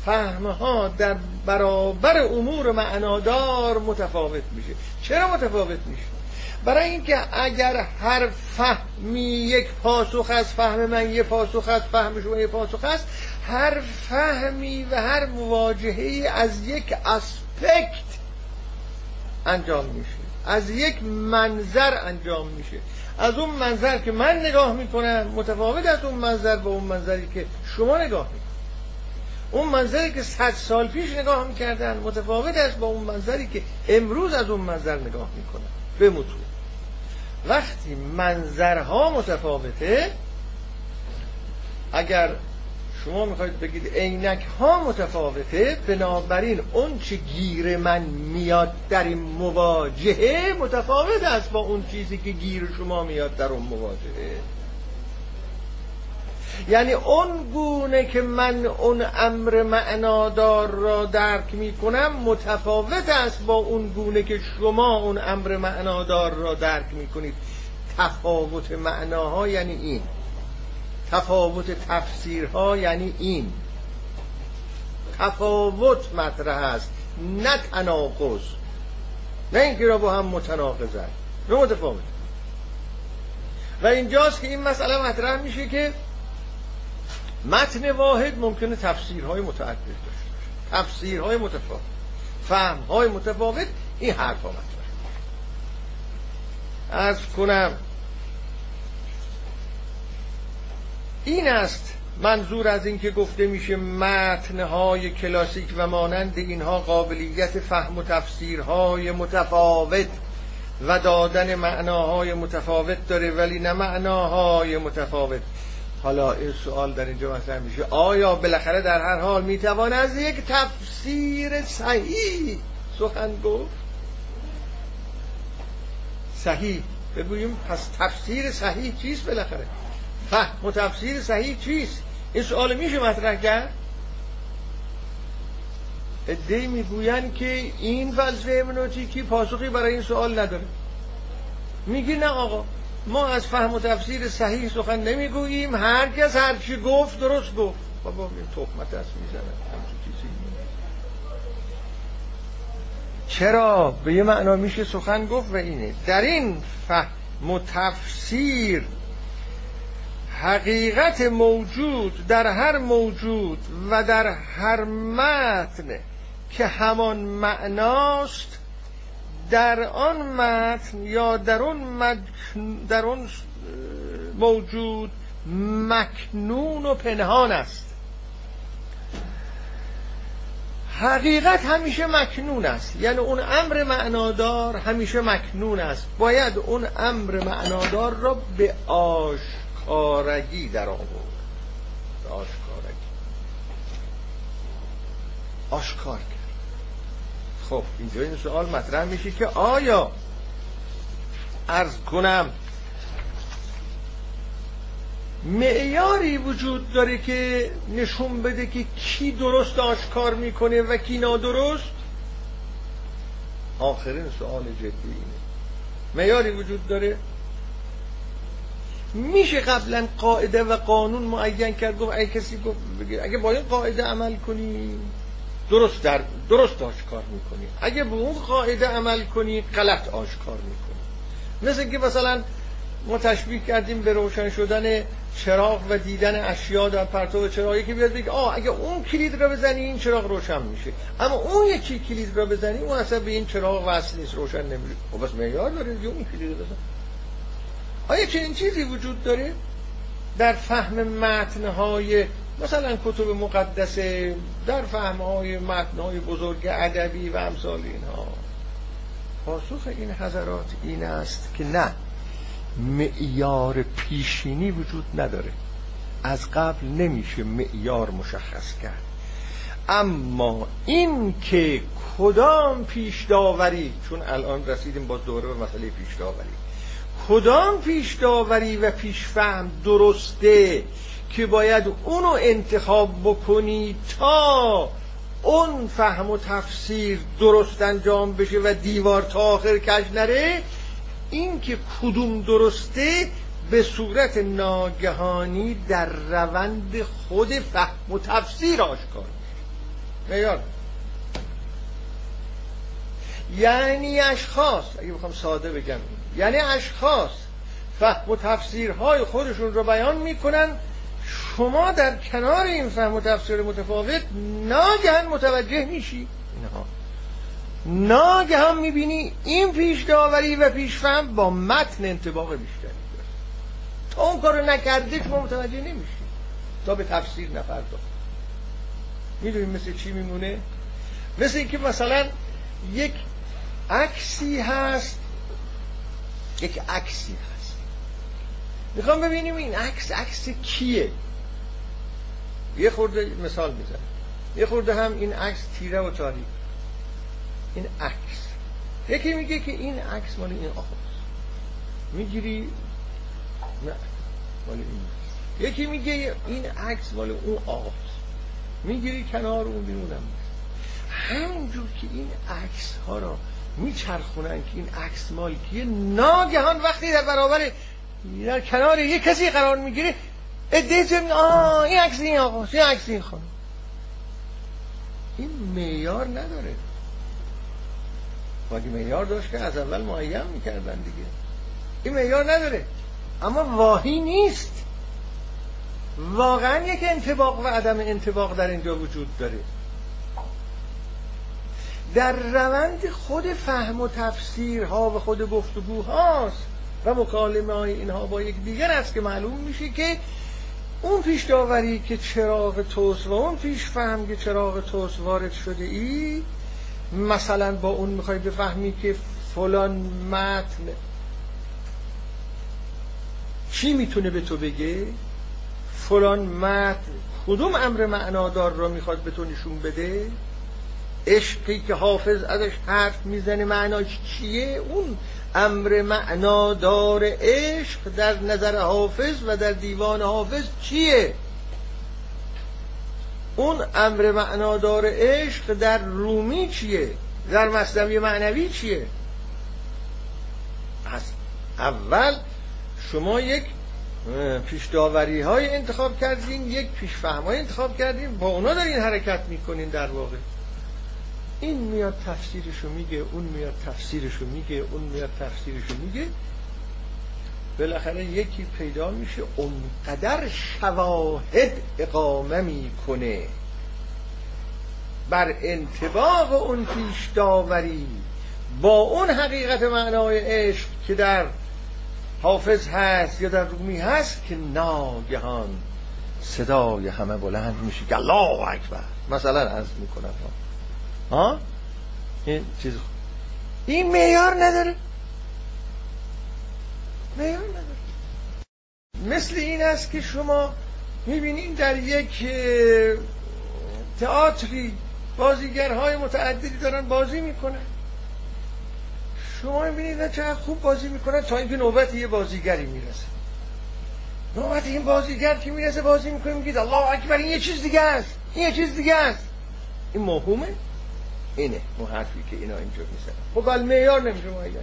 فهمها در برابر امور معنادار متفاوت میشه. چرا متفاوت میشه؟ برای اینکه اگر هر فهمی یک پاسخ از فهم من، یک پاسخ از فهم شما، یک پاسخ است، هر فهمی و هر مواجهه‌ای از یک اسپکت انجام میشه، از یک منظر انجام میشه، از اون منظر که من نگاه میکنم متفاوت از اون منظر با اون منظری که شما نگاه میکنید. اون منظری که 100 سال پیش نگاه میکردن متفاوت است با اون منظری که امروز از اون منظر نگاه میکنن به متون. وقتی منظرها متفاوته، اگر شما میخواید بگید عینک ها متفاوته، بنابراین اون چی گیر من میاد در این مواجهه متفاوت است با اون چیزی که گیر شما میاد در اون مواجهه. یعنی اون گونه که من اون امر معنادار را درک می کنم متفاوت است با اون گونه که شما اون امر معنادار را درک می کنید. تفاوت معناها یعنی این، تفاوت تفسیرها یعنی این. تفاوت مطرح است، نه تناقض، نه اینکه را با هم متناقضند، نه متفاوت. و اینجاست که این مسئله مطرح میشه که متن واحد ممکنه تفسیرهای متعدد داشته، تفسیرهای متفاوت، فهمهای متفاوت. این حرفا مطرح از کنم این است منظور از این که گفته میشه متنهای کلاسیک و مانند اینها قابلیت فهم و تفسیرهای متفاوت و دادن معناهای متفاوت داره، ولی نه معناهای متفاوت. حالا این سوال در اینجا مطرح میشه، آیا بالاخره در هر حال میتوان از یک تفسیر صحیح سخن گفت؟ صحیح بگوییم، پس تفسیر صحیح چیست بالاخره؟ فهم و تفسیر صحیح چیست؟ این سوال میشه مطرح کرد. عده‌ای میگویند که این فلسفه هرمنوتیکی پاسخی برای این سوال نداره، میگی نه آقا، ما از فهم و تفسیر صحیح سخن نمیگوییم، هر کس هر چی گفت درست گفت. بابا این تهمت است میزنه. چرا؟ به یه معنا میشه سخن گفت و اینه. در این فهم و تفسیر حقیقت موجود در هر موجود و در هر متن که همان معناست، در آن متن یا در آن موجود مکنون و پنهان است. حقیقت همیشه مکنون است، یعنی اون امر معنادار همیشه مکنون است. باید اون امر معنادار را به آشکارگی در آورد. آشکار کرد. خب اینجا این سوال مطرح میشه که آیا عرض کنم معیاری وجود داره که نشون بده که کی درست آشکار میکنه و کی نادرست؟ آخرین سوال جدی اینه. معیاری وجود داره؟ میشه قبلا قاعده و قانون معین کرد؟ گفت اگه کسی گفت اگه با این قاعده عمل کنی درست آشکار میکنی، اگه به اون قاعده عمل کنی غلط آشکار میکنی. مثل که مثلا ما تشبیه کردیم به روشن شدن چراغ و دیدن اشیا در پرتو چراغی که بیاد بگه اگه اون کلید را بزنی این چراغ روشن میشه، اما اون یکی کلید را بزنی اون اصلا به این چراغ وصل نیست، روشن نمیشه. خب بس معیار داره اون کلید را بزن. آیا چنین چیزی وجود داره در فهم متن‌های مثلا کتب مقدسه، در فهم‌های متن‌های بزرگ ادبی و امثال اینها؟ پاسخ این حضرات این است که نه، معیار پیشینی وجود نداره، از قبل نمیشه معیار مشخص کرد. اما این که کدام پیش داوری، چون الان رسیدیم باز دوره به مسئله پیش داوری، کدام پیش داوری و پیش فهم درسته که باید اونو انتخاب بکنی تا اون فهم و تفسیر درست انجام بشه و دیوار تا آخر کج نره، این که کدوم درسته به صورت ناگهانی در روند خود فهم و تفسیر آشکار میشه. یعنی اشخاص، اگه بخوام ساده بگم، یعنی اشخاص فهم و تفسیرهای خودشون رو بیان میکنن، شما در کنار این فهم و تفسیر متفاوت ناگهان متوجه میشی، ناگهان میبینی این پیش داوری و پیش فهم با متن انطباق بیشتری داره. تا اون کارو نکرده شما متوجه نمیشی، تا به تفسیر نپرداختی. میدونی مثل چی میمونه؟ مثل اینکه مثلا یک عکسی هست، میخوام ببینیم این عکس کیه. یه خورده مثال میزنم، یه خورده هم این عکس تیره و تاریک. این عکس، یکی میگه که این عکس مال این آقاست، میگیری نه مال این. یکی میگه این عکس مال اون آقاست، میگیری کنار اون بیرونم. همونجور که این عکس ها را میچرخونن که این عکس مال کیه، ناگهان وقتی در برابر در کنار یه کسی قرار میگیری، عده‌ای میگن این عکس این آقاست، این عکس این خانم. این معیار نداره. باید معیار داشت که از اول معین میکردن دیگه. این معیار نداره، اما واهی نیست. واقعا یک انطباق و عدم انطباق در اینجا وجود داره. در روند خود فهم و تفسیرها و خود گفتگوهاست و مکالمه های اینها با یک دیگر است که معلوم میشه که اون پیش داوری که چراغ توست و اون پیش فهم که چراغ توست وارد شده ای، مثلا با اون میخوای بفهمی که فلان متن چی میتونه به تو بگه، فلان متن کدوم امر معنادار را میخواد به تو نشون بده، عشقی که حافظ ازش حرف میزنه معناش چیه، اون امر معنادار عشق در نظر حافظ و در دیوان حافظ چیه، اون امر معنادار عشق در رومی چیه، در مثنوی معنوی چیه. از اول شما یک پیش داوری های انتخاب کردین، یک پیش فهم های انتخاب کردین، با اونا دارین حرکت میکنین. در واقع این میاد تفسیرشو میگه، اون میاد تفسیرشو میگه، بالاخره یکی پیدا میشه اونقدر شواهد اقامه میکنه بر انطباق اون پیش داوری با اون حقیقت معنای عشق که در حافظ هست یا در رومی هست، که ناگهان صدای همه بلند میشه که الله اکبر. مثلا عرض میکنم ها این چیز این معیار نداره، معیار نداره. مثل این است که شما میبینین در یک تئاتری بازیگرهای متعددی دارن بازی میکنن، شما میبینید نه چقدر خوب بازی میکنن تا اینکه نوبت یه بازیگری میرسه. نوبت این بازیگر که میرسه بازی میکنه، میگید الله اکبر این یه چیز دیگه است، این یه چیز دیگه است. این مهمه، اینه محرفی که اینا اینجور میزنن. خب بل معیار نمیشه معیار،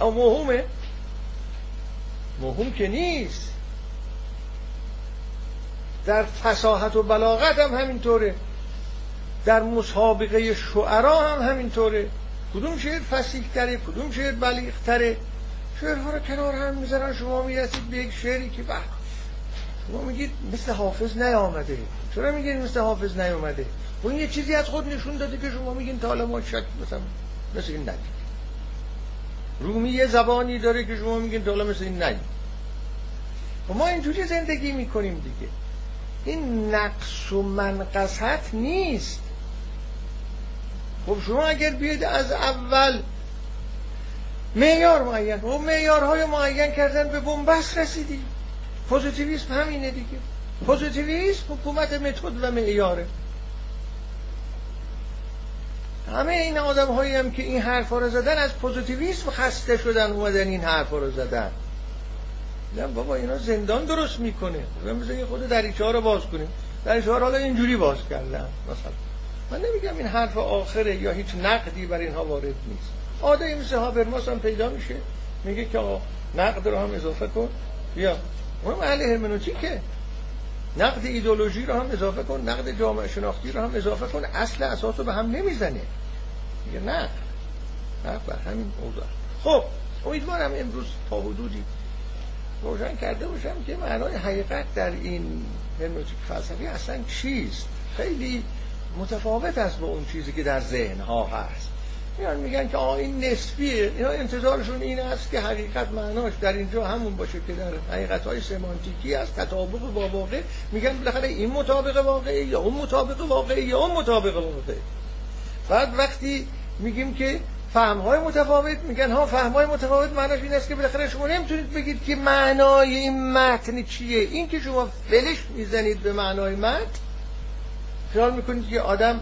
اما مهمه، مهم که نیست. در فصاحت و بلاغت هم همینطوره، در مسابقه شعرا هم همینطوره. کدوم شعر فصیح‌تره، کدوم شعر بلیغ‌تره، شعرها رو کنار هم میذارن. شما میرسید به یک شعری که بحث شما میگید مثل حافظ نیامده. چرا میگید مثل حافظ نیامده؟ اون یه چیزی از خود نشون داده که شما میگین تا حالا ما شک مثل این ندید. رومی یه زبانی داره که شما میگین تا حالا مثل این ندید. و ما اینجوری زندگی میکنیم دیگه. این نقص و منقصت نیست. خب شما اگر بیاید از اول معیار معین و معیارهای معین کردن به بن‌بست رسیدید. پوزیتیویسم همینه دیگه. پوزیتیویسم حکومت متد و معیاره. همه این آدم‌هایی هم که این حرفا رو زدن از پوزیتیویسم خسته شدن، اومدن این حرفا رو زدن. میگم بابا اینا زندان درست میکنه. مثلا خود دریچه‌ها رو باز کنیم. دریچه‌ها رو حالا اینجوری باز کردن مثلا. من نمیگم این حرف آخره یا هیچ نقدی بر اینها وارد نیست. آدمی مثل هابرماس هم پیدا میشه میگه که آقا نقد رو هم اضافه کن. بیا اون اهل هرمنوتیکه، نقد ایدئولوژی رو هم اضافه کن، نقد جامعه شناختی رو هم اضافه کن، اصل اساس رو به هم نمیزنه. میگه نقد بر همین اوضاع. خب امیدوارم امروز تا حدودی روشن کرده باشم که معنای حقیقت در این هرمنوتیک فلسفی اصلا چیست. خیلی متفاوت است با اون چیزی که در ذهن ها هست. میان میگن که این نسبیه، اینا انتظارشون این است که حقیقت معناش در اینجا همون باشه که در حقیقت‌های سمانتیکی است، تطابق با واقع. میگن بالاخره این مطابق واقعی یا اون مطابق واقعی یا اون مطابق واقعی. بعد وقتی میگیم که فهم‌های متفاوت، میگن ها فهم‌های متفاوت معناش این است که بالاخره شما نمیتونید بگید که معنای این متن چیه. این که شما فلش میزنید به معنای متن، خیال میکنید که آدم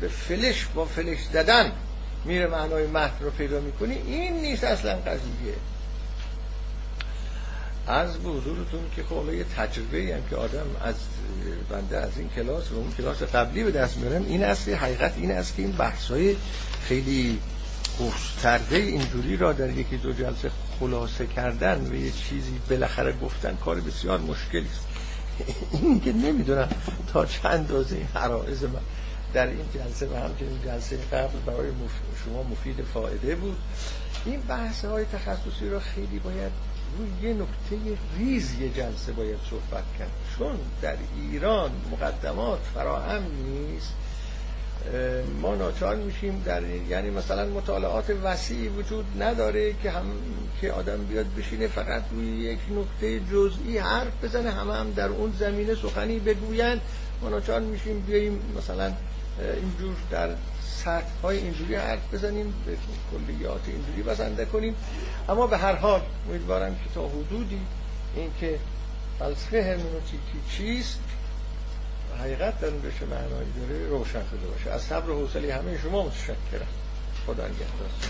به فلش با فلش زدن میره معنای متن رو پیدا میکنی. این نیست اصلا قضیه. عرض به حضورتون که خب یه تجربه هم که آدم از بنده از این کلاس و اون کلاس قبلی به دست میارم این است، حقیقت این است که این بحث‌های خیلی گسترده اینجوری را در یکی دو جلسه خلاصه کردن و یه چیزی بالاخره گفتن کار بسیار مشکلی است. این که نمیدونم تا چند روز این حرائز من در این جلسه و همچنین جلسه قبل برای شما مفید فایده بود. این بحث های تخصصی را خیلی باید روی یه نکته ریز یه جلسه باید صحبت کرد، چون در ایران مقدمات فراهم نیست. ما ناچار میشیم در، یعنی مثلا مطالعات وسیع وجود نداره که هم که آدم بیاد بشینه فقط روی یک نکته جزئی حرف بزنه، همه هم در اون زمینه سخنی بگویند. ما ناچار میشیم بیاییم مثلا اینجور در سطح های اینجوری حرف بزنیم، به کلیات اینجوری بسنده کنیم. اما به هر حال امیدوارم که تا حدودی این که فلسفه هرمنوتیکی چیست، حقیقت در بهش معنایی داره، روشن شده باشه. از صبر و حوصله همه شما متشکرم. خدا نگهدار.